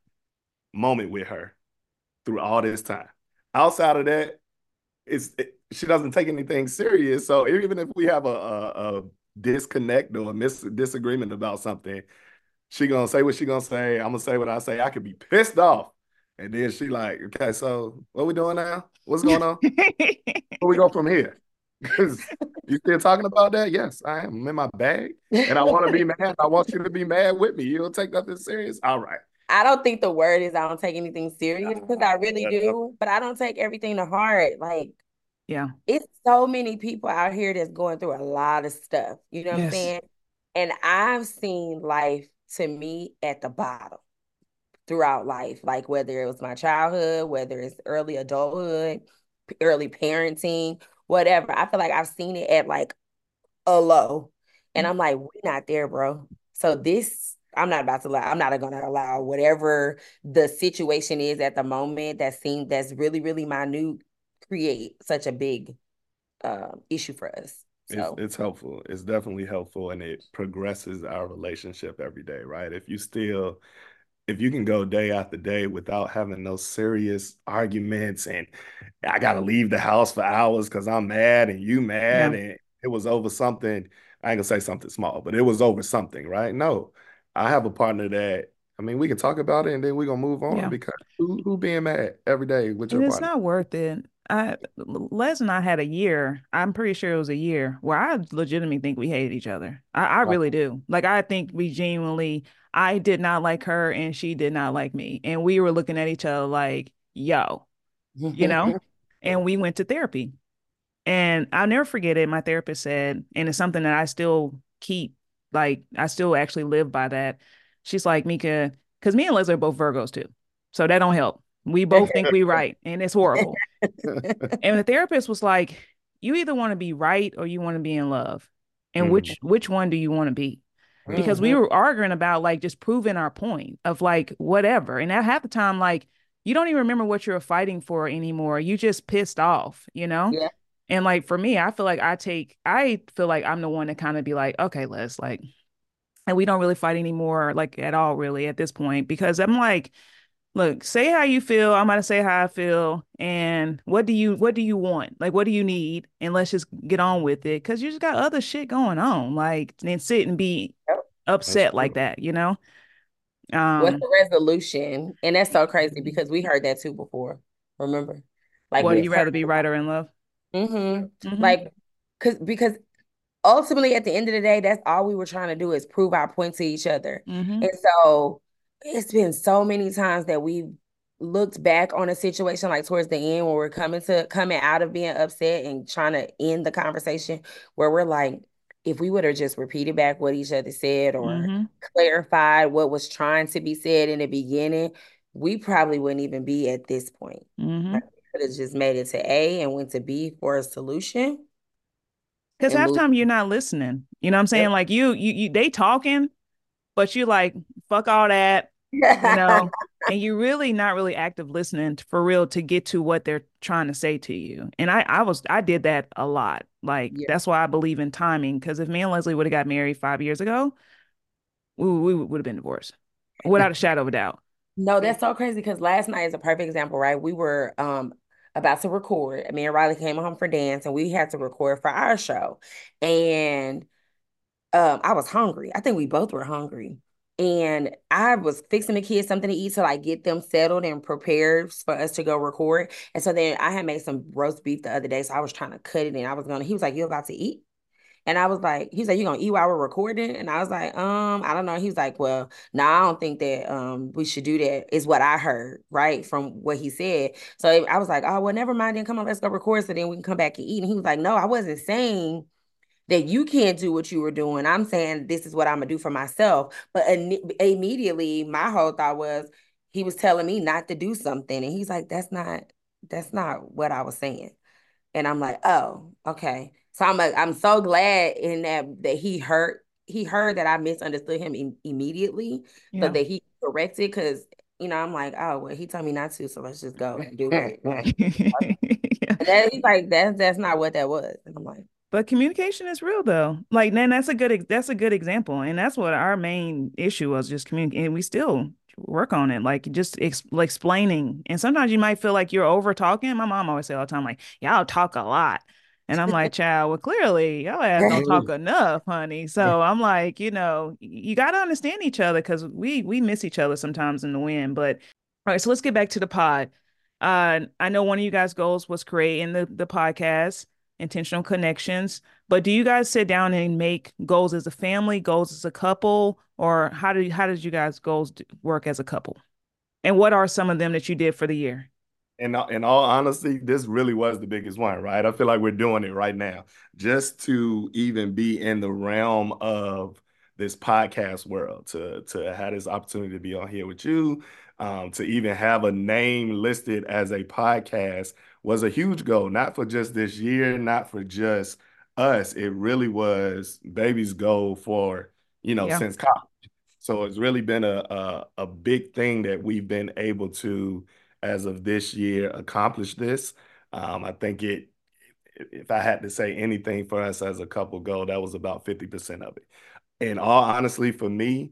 moment with her through all this time. Outside of that, she doesn't take anything serious. So even if we have a disconnect or a disagreement about something, she gonna say what she gonna say. I'm gonna say what I say. I could be pissed off. And then she like, okay, so what we doing now? What's going on? Where we go from here? Because you still talking about that? Yes, I am. I'm in my bag. And I want to be mad. I want you to be mad with me. You don't take nothing serious? All right. I don't think the word is I don't take anything serious, because I really do. But I don't take everything to heart. Like, yeah, it's so many people out here that's going through a lot of stuff. You know what I'm saying? And I've seen life to me at the bottom throughout life. Like whether it was my childhood, whether it's early adulthood, early parenting, whatever. I feel like I've seen it at like a low. And I'm like, we're not there, bro. So this, I'm not going to allow whatever the situation is at the moment that seems that's really, really minute create such a big issue for us. So. It's helpful. It's definitely helpful. And it progresses our relationship every day, right? If you can go day after day without having no serious arguments and I got to leave the house for hours because I'm mad and you mad and it was over something. I ain't gonna say something small, but it was over something, right? No. I have a partner that, I mean, we can talk about it and then we're going to move on because who being mad every day with your partner? It's not worth it. Les and I had a year, I'm pretty sure it was a year, where I legitimately think we hated each other. I really do. Like, I think we genuinely, I did not like her and she did not like me. And we were looking at each other like, yo, you know, and we went to therapy. And I'll never forget it. My therapist said, and it's something that I still keep, like, I still actually live by that. She's like, Meika, because me and Leslie are both Virgos too. So that don't help. We both think we right. And it's horrible. And the therapist was like, you either want to be right or you want to be in love. And which one do you want to be? Because we were arguing about like just proving our point of like whatever. And at half the time, like you don't even remember what you're fighting for anymore. You just pissed off, you know? Yeah. And like, for me, I feel like I feel like I'm the one to kind of be like, okay, Les, like, and we don't really fight anymore, like at all, really at this point, because I'm like, look, say how you feel. I'm going to say how I feel. And what do you want? Like, what do you need? And let's just get on with it. Cause you just got other shit going on. Like, then sit and be upset like that, you know? What's the resolution? And that's so crazy because we heard that too before. Remember? Like, would you rather be right or in love? Like, because ultimately at the end of the day, that's all we were trying to do is prove our point to each other. And so it's been so many times that we looked back on a situation like towards the end where we're coming out of being upset and trying to end the conversation where we're like, if we would have just repeated back what each other said or clarified what was trying to be said in the beginning, we probably wouldn't even be at this point. Like, could have just made it to A and went to B for a solution. Because half time you're not listening. You know what I'm saying? Like you they talking, but you like, fuck all that, you know, and you're really not really active listening for real to get to what they're trying to say to you. And I did that a lot. Like, that's why I believe in timing. Because if me and Leslie would have got married 5 years ago, we would have been divorced without a shadow of a doubt. No, that's so crazy because last night is a perfect example, right? We were about to record. Me and Riley came home for dance and we had to record for our show. And I was hungry. I think we both were hungry. And I was fixing the kids something to eat to like get them settled and prepared for us to go record. And so then I had made some roast beef the other day. So I was trying to cut it and he was like, you about to eat? And I was like, he's like, you gonna eat while we're recording? And I was like, I don't know. He was like, well, no, I don't think that we should do that, is what I heard, right? From what he said. So I was like, oh, well, never mind. Then come on, let's go record. So then we can come back and eat. And he was like, no, I wasn't saying that you can't do what you were doing. I'm saying this is what I'm gonna do for myself. But immediately my whole thought was, he was telling me not to do something. And he's like, that's not what I was saying. And I'm like, oh, okay. So I'm so glad in that he heard that I misunderstood him immediately, yeah. So that he corrected, because, you know, I'm like, oh, well, he told me not to, so let's just go and do it. Yeah. That, he's like, that's not what that was. And I'm like, but communication is real though. Like, man, that's a good example. And that's what our main issue was, just communicating. And we still work on it, like just explaining. And sometimes you might feel like you're over talking. My mom always say all the time, like, y'all talk a lot. And I'm like, child, well, clearly y'all ass don't talk enough, honey. So I'm like, you know, you got to understand each other, because we miss each other sometimes in the wind. But all right, so let's get back to the pod. I know one of you guys' goals was creating the podcast, Intentional Connections. But do you guys sit down and make goals as a family, goals as a couple, or how did you guys' goals work as a couple? And what are some of them that you did for the year? In all honesty, this really was the biggest one, right? I feel like we're doing it right now. Just to even be in the realm of this podcast world, to have this opportunity to be on here with you, to even have a name listed as a podcast was a huge goal. Not for just this year, not for just us. It really was baby's goal for, you know, yeah, since college. So it's really been a big thing that we've been able to, as of this year, accomplish this. I think if I had to say anything for us as a couple goal, that was about 50% of it. And all honestly, for me,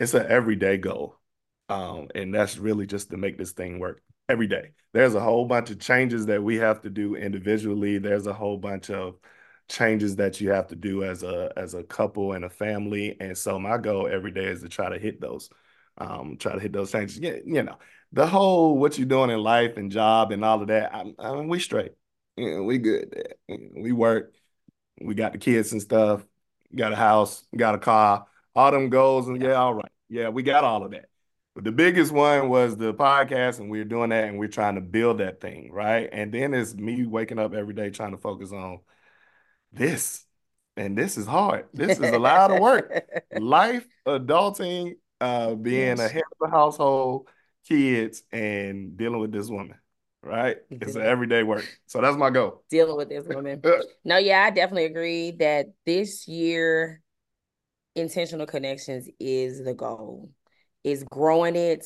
it's an everyday goal. And that's really just to make this thing work every day. There's a whole bunch of changes that we have to do individually. There's a whole bunch of changes that you have to do as a couple and a family. And so my goal every day is to try to hit those changes. Yeah, you know, the whole what you're doing in life and job and all of that, I mean, we straight. You know, we good. We work. We got the kids and stuff. Got a house. Got a car. All them goals. And yeah, all right. Yeah, we got all of that. But the biggest one was the podcast, and we're doing that, and we're trying to build that thing, right? And then it's me waking up every day trying to focus on this. And this is hard. This is a lot of work. Life, adulting, being a head of the household, kids, and dealing with this woman, right? It's an everyday work. So that's my goal. Dealing with this woman. No, yeah, I definitely agree that this year, Intentional Connections is the goal. It's growing it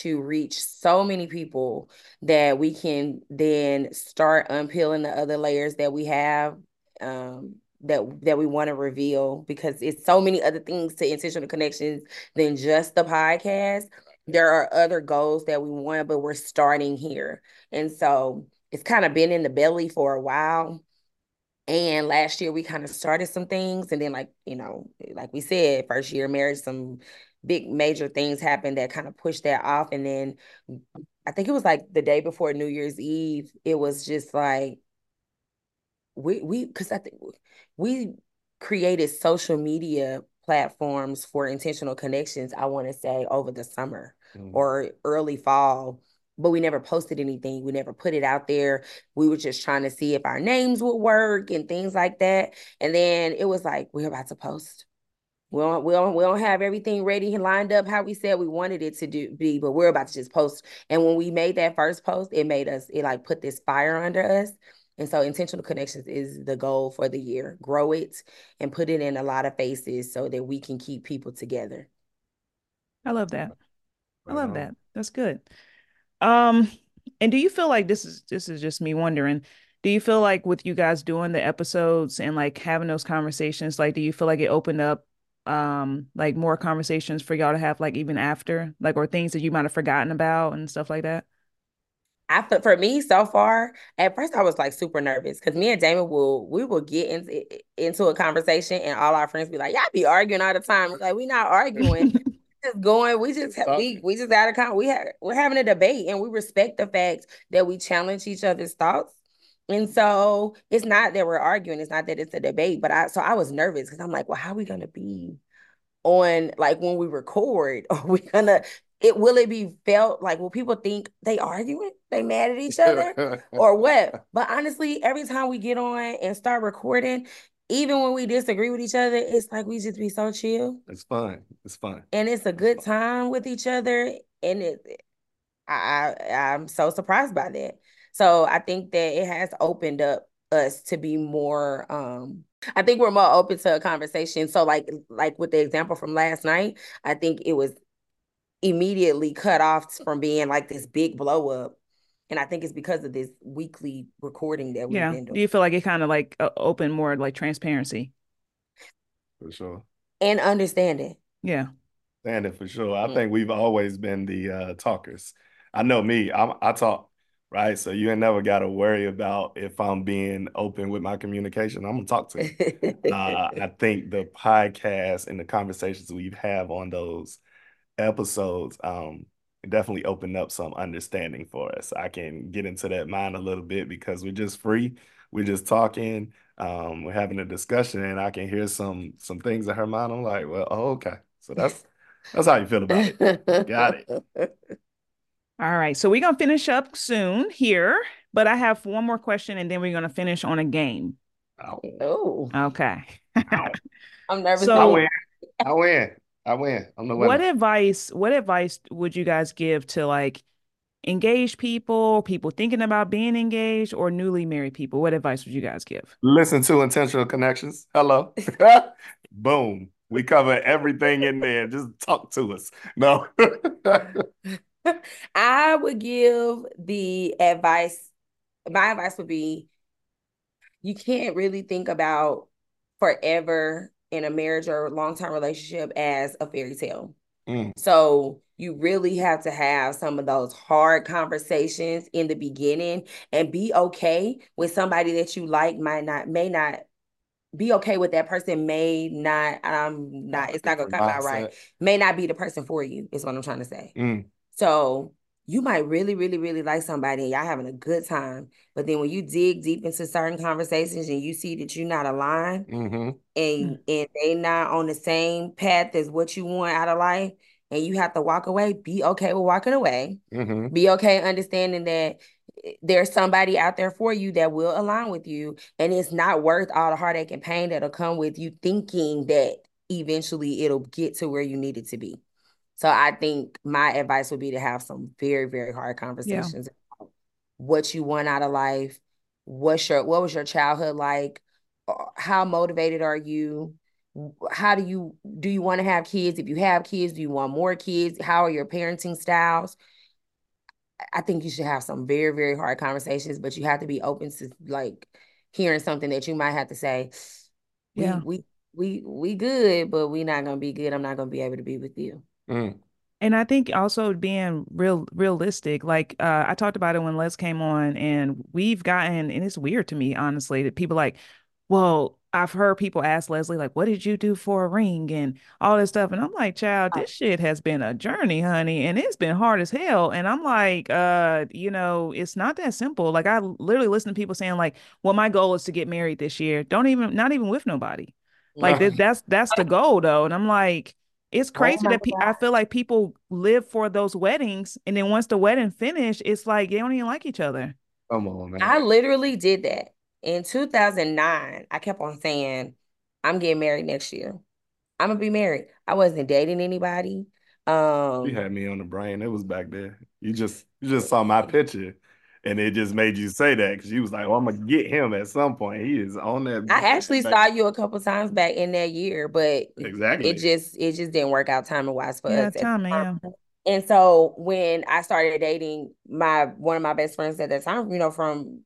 to reach so many people that we can then start unpeeling the other layers that we have, that we want to reveal, because it's so many other things to Intentional Connections than just the podcast. There are other goals that we want, but we're starting here. And so it's kind of been in the belly for a while. And last year we kind of started some things. And then, like, you know, like we said, first year of marriage, some big major things happened that kind of pushed that off. And then I think it was like the day before New Year's Eve, it was just like, because I think we created social media platforms for Intentional Connections, I want to say over the summer or early fall, but we never posted anything. We never put it out there. We were just trying to see if our names would work and things like that. And then it was like, we're about to post. We don't have everything ready and lined up how we said we wanted it to be, but we're about to just post. And when we made that first post, it put this fire under us. And so Intentional Connections is the goal for the year. Grow it and put it in a lot of faces so that we can keep people together. I love that. I love that. That's good. And do you feel like this is just me wondering, do you feel like with you guys doing the episodes and like having those conversations, like, do you feel like it opened up like more conversations for y'all to have, like even after, like, or things that you might've forgotten about and stuff like that? For me, so far, at first I was like super nervous, because me and Damon will get into a conversation and all our friends be like, y'all be arguing all the time. Like, we not arguing, we're having a debate, and we respect the fact that we challenge each other's thoughts. And so it's not that we're arguing, it's not that it's a debate, but I was nervous, because I'm like, well, how are we gonna be on, like, when we record? Will it be felt like, will people think they arguing? They mad at each other or what? But honestly, every time we get on and start recording, even when we disagree with each other, it's like we just be so chill. It's fun. It's fun. And it's a good time with each other. And I'm so surprised by that. So I think that it has opened up us to be more, I think we're more open to a conversation. So like with the example from last night, I think it was immediately cut off from being like this big blow up. And I think it's because of this weekly recording that we've been doing. Do you feel like it kind of like opened more like transparency? For sure. And understanding. Yeah. Understanding for sure. I think we've always been the talkers. I know me, I talk, right? So you ain't never got to worry about if I'm being open with my communication. I'm going to talk to you. I think the podcast and the conversations we have on those episodes, it definitely opened up some understanding for us. I can get into that mind a little bit because we're just free. We're just talking. We're having a discussion, and I can hear some things in her mind. I'm like, well, oh, okay. So that's how you feel about it. Got it. All right. So we're going to finish up soon here, but I have one more question, and then we're going to finish on a game. Oh. Okay. Ow. I'm nervous. So, I win. I'm the winner. What advice would you guys give to like engaged people thinking about being engaged, or newly married people? What advice would you guys give? Listen to Intentional Connections. Hello. Boom. We cover everything in there. Just talk to us. No. I would give the advice. My advice would be, you can't really think about forever in a marriage or long-term relationship as a fairy tale. So you really have to have some of those hard conversations in the beginning, and be okay with somebody that you like may not be okay with that person. It's not going to come out right. May not be the person for you is what I'm trying to say. So you might really, really, really like somebody and y'all having a good time. But then when you dig deep into certain conversations and you see that you're not aligned and they not on the same path as what you want out of life, and you have to walk away, be okay with walking away. Be okay understanding that there's somebody out there for you that will align with you. And it's not worth all the heartache and pain that'll come with you thinking that eventually it'll get to where you need it to be. So I think my advice would be to have some very, very hard conversations about what you want out of life, what was your childhood like, how motivated are you, how do you want to have kids? If you have kids, do you want more kids? How are your parenting styles? I think you should have some very, very hard conversations, but you have to be open to like hearing something that you might have to say. Yeah, we good, but we not gonna be good. I'm not gonna be able to be with you. And I think also being realistic, like I talked about it when Les came on, and we've gotten, and it's weird to me, honestly, that people like, well, I've heard people ask Leslie, like, what did you do for a ring and all this stuff? And I'm like, child, this shit has been a journey, honey. And it's been hard as hell. And I'm like, it's not that simple. Like I literally listen to people saying like, well, my goal is to get married this year. Not even with nobody. Like that's the goal though. And I'm like, it's crazy I feel like people live for those weddings, and then once the wedding finished, it's like they don't even like each other. Come on, man. I literally did that in 2009. I kept on saying, "I'm getting married next year. I'm gonna be married." I wasn't dating anybody. You had me on the brain. It was back there. You just saw my picture, and it just made you say that because you was like, "Well, I'm gonna get him at some point." He is on that. I actually saw you a couple times back in that year, but exactly, it just didn't work out timing wise for us. Yeah. And so when I started dating one of my best friends at that time, you know, from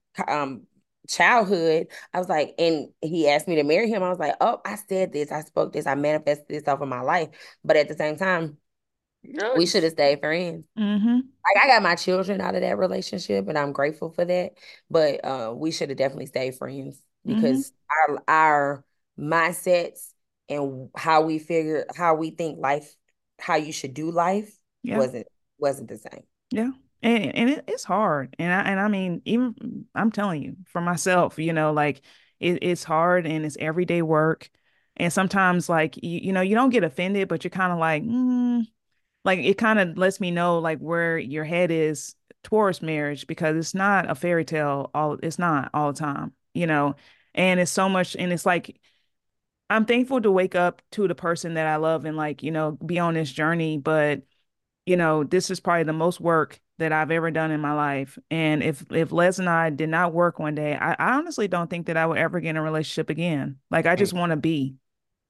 childhood, I was like, and he asked me to marry him. I was like, oh, I said this, I spoke this, I manifested this off of my life, but at the same time, we should have stayed friends. Like I got my children out of that relationship, and I'm grateful for that. But we should have definitely stayed friends, because our mindsets and how we think life, how you should do life, wasn't the same. Yeah, and it's hard. And I mean, even I'm telling you for myself, you know, like it's hard, and it's everyday work. And sometimes, like you know, you don't get offended, but you're kind of like. Like it kind of lets me know like where your head is towards marriage, because it's not a fairy tale. It's not all the time, you know, and it's so much. And it's like, I'm thankful to wake up to the person that I love and, like, you know, be on this journey. But, you know, this is probably the most work that I've ever done in my life. And if Les and I did not work one day, I honestly don't think that I would ever get in a relationship again. Like, I just want to be.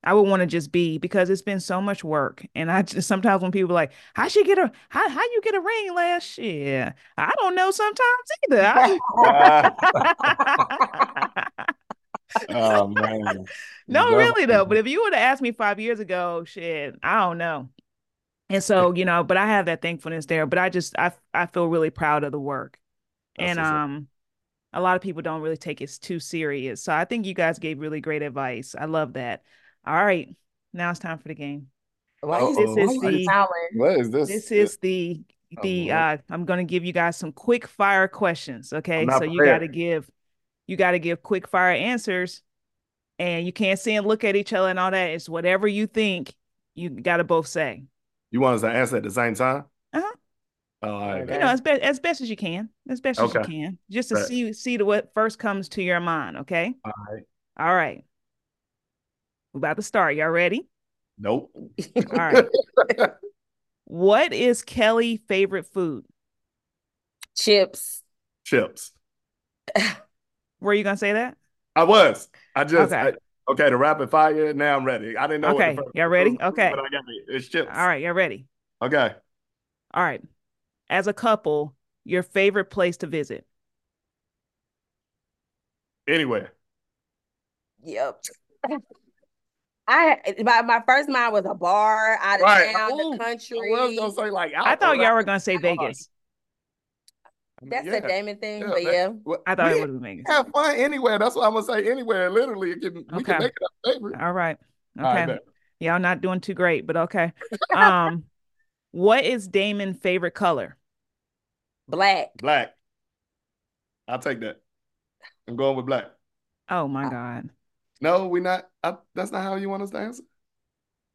I would want to just be, because it's been so much work. And I just, sometimes when people are like, how you get a ring, last year? I don't know sometimes either. Oh, man. No, yeah. Really though. But if you would have asked me 5 years ago, shit, I don't know. And so, you know, but I have that thankfulness there, but I feel really proud of the work. That's and, a lot of people don't really take it too serious. So I think you guys gave really great advice. I love that. All right, now it's time for the game. I'm going to give you guys some quick fire questions. Okay, so you got to give quick fire answers, and you can't see and look at each other and all that. It's whatever you think. You got to both say. You want us to answer at the same time? Okay. You know, as best as you can, just to see what first comes to your mind. Okay. All right. We're about to start. Y'all ready? Nope. All right. What is Kelly's favorite food? Chips. Were you going to say that? I was. Okay, the rapid fire. Now I'm ready. I didn't know. Okay. Y'all ready? Okay. But I got it. It's chips. All right. Y'all ready? Okay. All right. As a couple, your favorite place to visit? Anywhere. Yep. My first mind was a bar out of town, the country. I thought y'all were gonna say Vegas. That's a Damon thing, but yeah. I thought it would be Vegas. Have fun anywhere. That's what I'm gonna say, anywhere. Literally, we can make it our favorite. All right. Okay. Y'all not doing too great, but okay. What is Damon's favorite color? Black. I'll take that. I'm going with black. Oh my God. No, we're not. That's not how you want us to answer.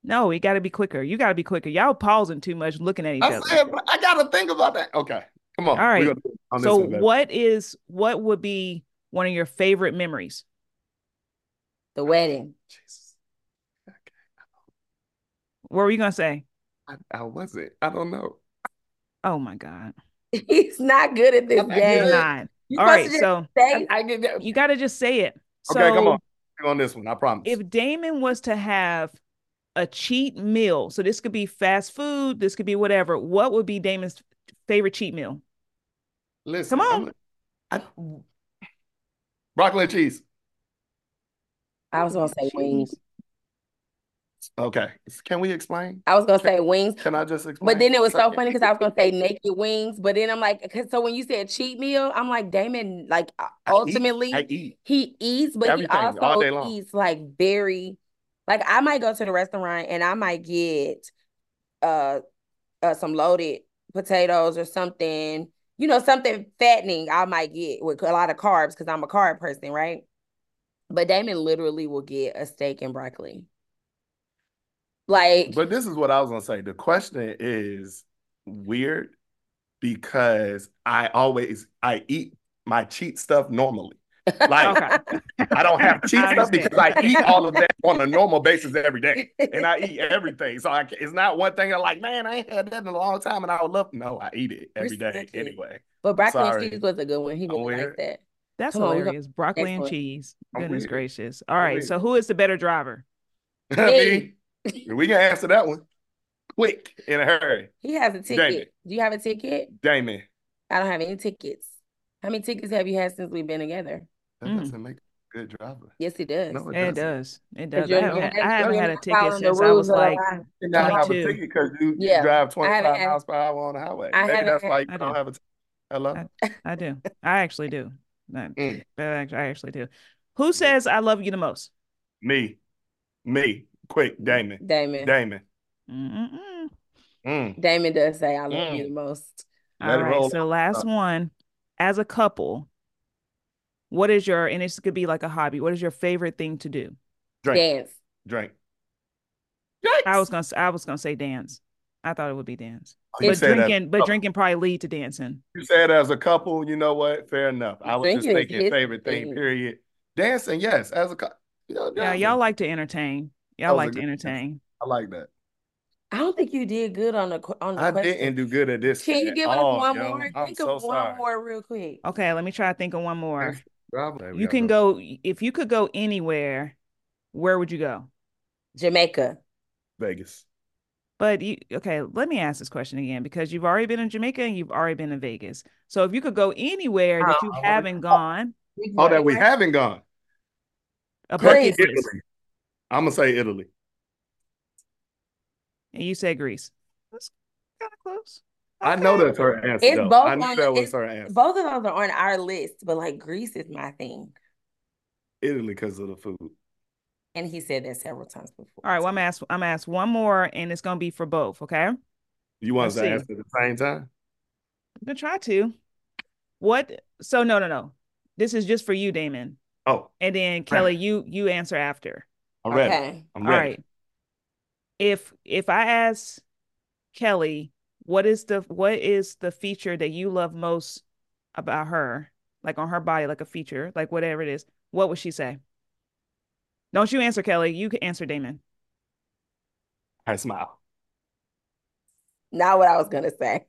No, we got to be quicker. You got to be quicker. Y'all pausing too much, looking at each other. Said, I got to think about that. Okay, come on. All right. So what would be one of your favorite memories? The wedding. Jesus. Okay. What were you going to say? I wasn't. I don't know. Oh, my God. He's not good at this game. Not. All right, so you got to just say it. So, okay, come on. On this one, I promise. If Damon was to have a cheat meal, so this could be fast food, this could be whatever, what would be Damon's favorite cheat meal? Listen, come on. Broccoli and cheese. I was going to say wings. Okay. Can we explain? I was going to say wings. Can I just explain? But then it was so funny because I was going to say naked wings. But then I'm like, so when you said cheat meal, I'm like, Damon, like, ultimately, he eats, but he also eats, like, very, like, I might go to the restaurant and I might get some loaded potatoes or something, you know, something fattening I might get with a lot of carbs because I'm a carb person, right? But Damon literally will get a steak and broccoli. Like, but this is what I was gonna say. The question is weird because I eat my cheat stuff normally. Like, okay. I don't have cheat stuff because I eat all of that on a normal basis every day, and I eat everything. So it's not one thing. I'm like, man, I ain't had that in a long time, and I would love. No, I eat it every day anyway. But broccoli and cheese was a good one. He really liked that. That's hilarious. Broccoli and cheese. Goodness gracious. All right. So who is the better driver? Me. We can answer that one quick, in a hurry. He has a ticket. Damon. Do you have a ticket? Damon. I don't have any tickets. How many tickets have you had since we've been together? That doesn't make a good driver. Yes, it does. No, it does. I haven't had a ticket since I was like 22. I have a ticket because you drive 25 miles per hour on the highway. That's why you don't have a ticket. Hello? I do. I actually do. I actually do. Who says I love you the most? Me. Quick, Damon. Damon does say I love you the most. All right, so last one. As a couple, what is your, and this could be like a hobby, what is your favorite thing to do? Dance. I was gonna say dance. I thought it would be dance. Drinking probably lead to dancing. You said as a couple, you know what? Fair enough. I was just thinking favorite thing, period. Dancing, yes. As a couple. Yeah, y'all like to entertain. Y'all like to entertain. I like that. I don't think you did good on the question. I didn't do good at this. Can you give us one more? Think of one more real quick. Okay, let me try to think of one more. You can go, if you could go anywhere, where would you go? Jamaica. Vegas. But you, okay, let me ask this question again, because you've already been in Jamaica and you've already been in Vegas. So if you could go anywhere that you haven't gone. Oh, that we haven't gone. Greece. I'm going to say Italy. And you said Greece. That's kind of close. Okay. I know that's her answer. Both of those are on our list, but like Greece is my thing. Italy because of the food. And he said that several times before. All right, well, I'm gonna ask one more, and it's gonna be for both. Okay. You want to ask at the same time? I'm gonna try to. What? So no. This is just for you, Damon. Oh. And then Kelly, you answer after. I'm ready. Okay. I'm ready. All right. If I ask Kelly, what is the feature that you love most about her, like on her body, like a feature, like whatever it is, what would she say? Don't you answer, Kelly. You can answer, Damon. Her smile. Not what I was going to say.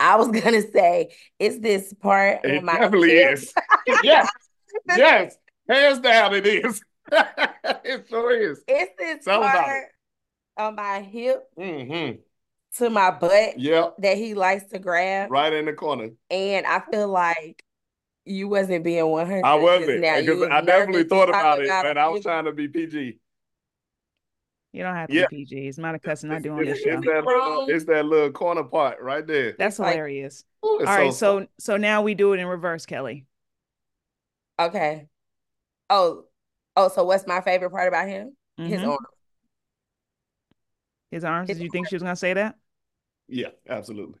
I was going to say, it's this part. It definitely is. Yes. Yes. Hands down, it is. It sure is. It's this part on my hip to my butt that he likes to grab. Right in the corner. And I feel like you wasn't being 100%. I wasn't. I definitely thought about it, but I was trying to be PG. You don't have to be PG. It's not a cussing I do on this show. It's that little corner part right there. That's hilarious. All right, so now we do it in reverse, Kelly. Okay. Oh, so what's my favorite part about him? His arms. His arms? Did you think she was going to say that? Yeah, absolutely.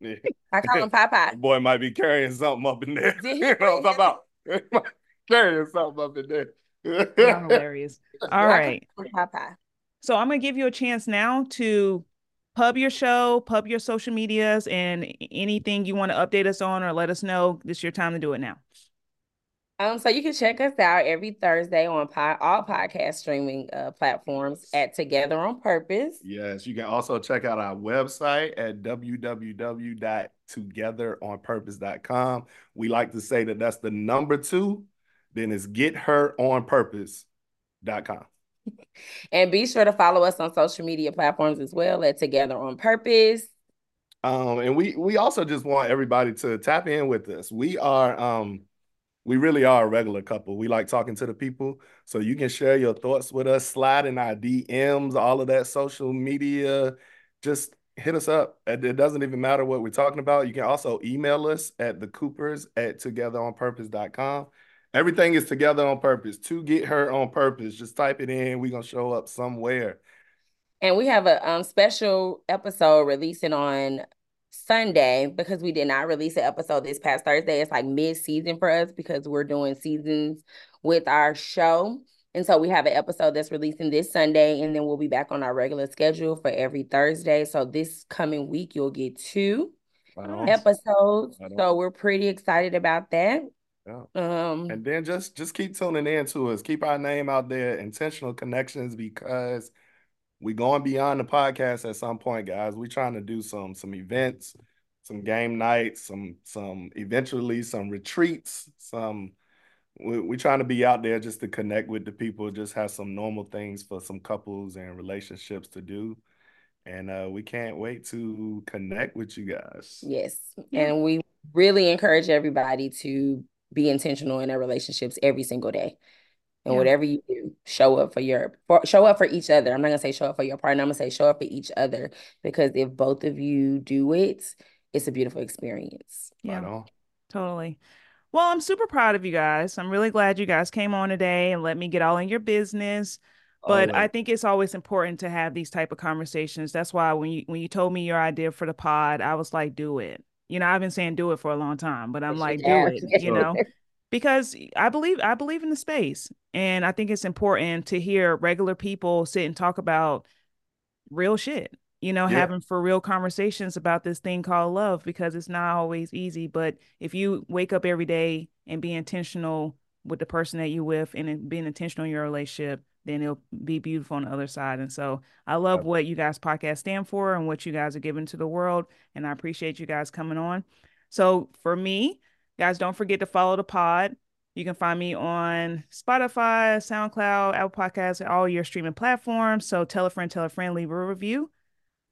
Yeah. I call him Popeye. The boy might be carrying something up in there. You know what I'm talking about? Carrying something up in there. You're hilarious. All right. Popeye. So I'm going to give you a chance now to pub your show, pub your social medias, and anything you want to update us on or let us know. This is your time to do it now. So you can check us out every Thursday on all podcast streaming platforms at Together on Purpose. Yes, you can also check out our website at www.togetheronpurpose.com. We like to say that that's the number 2, then it's getheronpurpose.com. And be sure to follow us on social media platforms as well at Together on Purpose. And we also just want everybody to tap in with us. We are... We really are a regular couple. We like talking to the people. So you can share your thoughts with us, slide in our DMs, all of that social media. Just hit us up. It doesn't even matter what we're talking about. You can also email us at thecoopers@2getheronpurpose.com. Everything is Together on Purpose. To Get Her on Purpose. Just type it in. We're going to show up somewhere. And we have a special episode releasing on Sunday, because we did not release an episode this past Thursday. It's like mid-season for us because we're doing seasons with our show. And so we have an episode that's releasing this Sunday, and then we'll be back on our regular schedule for every Thursday. So this coming week, you'll get 2 episodes. So we're pretty excited about that. Yeah. And then just keep tuning in to us. Keep our name out there, Intentional Connections, because... we're going beyond the podcast at some point, guys. We're trying to do some events, some game nights, some eventually some retreats. We're trying to be out there just to connect with the people, just have some normal things for some couples and relationships to do. And we can't wait to connect with you guys. Yes. And we really encourage everybody to be intentional in their relationships every single day. And whatever you do, show up for each other. I'm not going to say show up for your partner. I'm going to say show up for each other, because if both of you do it, it's a beautiful experience. Yeah, totally. Well, I'm super proud of you guys. I'm really glad you guys came on today and let me get all in your business. But I think it's always important to have these type of conversations. That's why when you told me your idea for the pod, I was like, do it. You know, I've been saying do it for a long time, but I'm like, do it, you know. Because I believe in the space, and I think it's important to hear regular people sit and talk about real shit, you know, having for real conversations about this thing called love, because it's not always easy. But if you wake up every day and be intentional with the person that you're with and being intentional in your relationship, then it'll be beautiful on the other side. And so I love what you guys' podcast stand for and what you guys are giving to the world. And I appreciate you guys coming on. So for me, guys, don't forget to follow the pod. You can find me on Spotify, SoundCloud, Apple Podcasts, all your streaming platforms. So tell a friend, leave a review.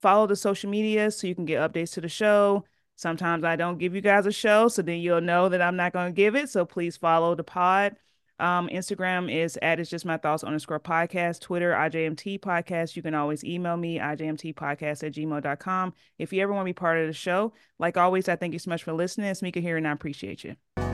Follow the social media so you can get updates to the show. Sometimes I don't give you guys a show, so then you'll know that I'm not going to give it. So please follow the pod. Instagram is at It's Just My Thoughts _podcast. Twitter, IJMTpodcast. You can always email me, IJMTpodcast@gmail.com. If you ever want to be part of the show, like always, I thank you so much for listening. It's Meika here, and I appreciate you.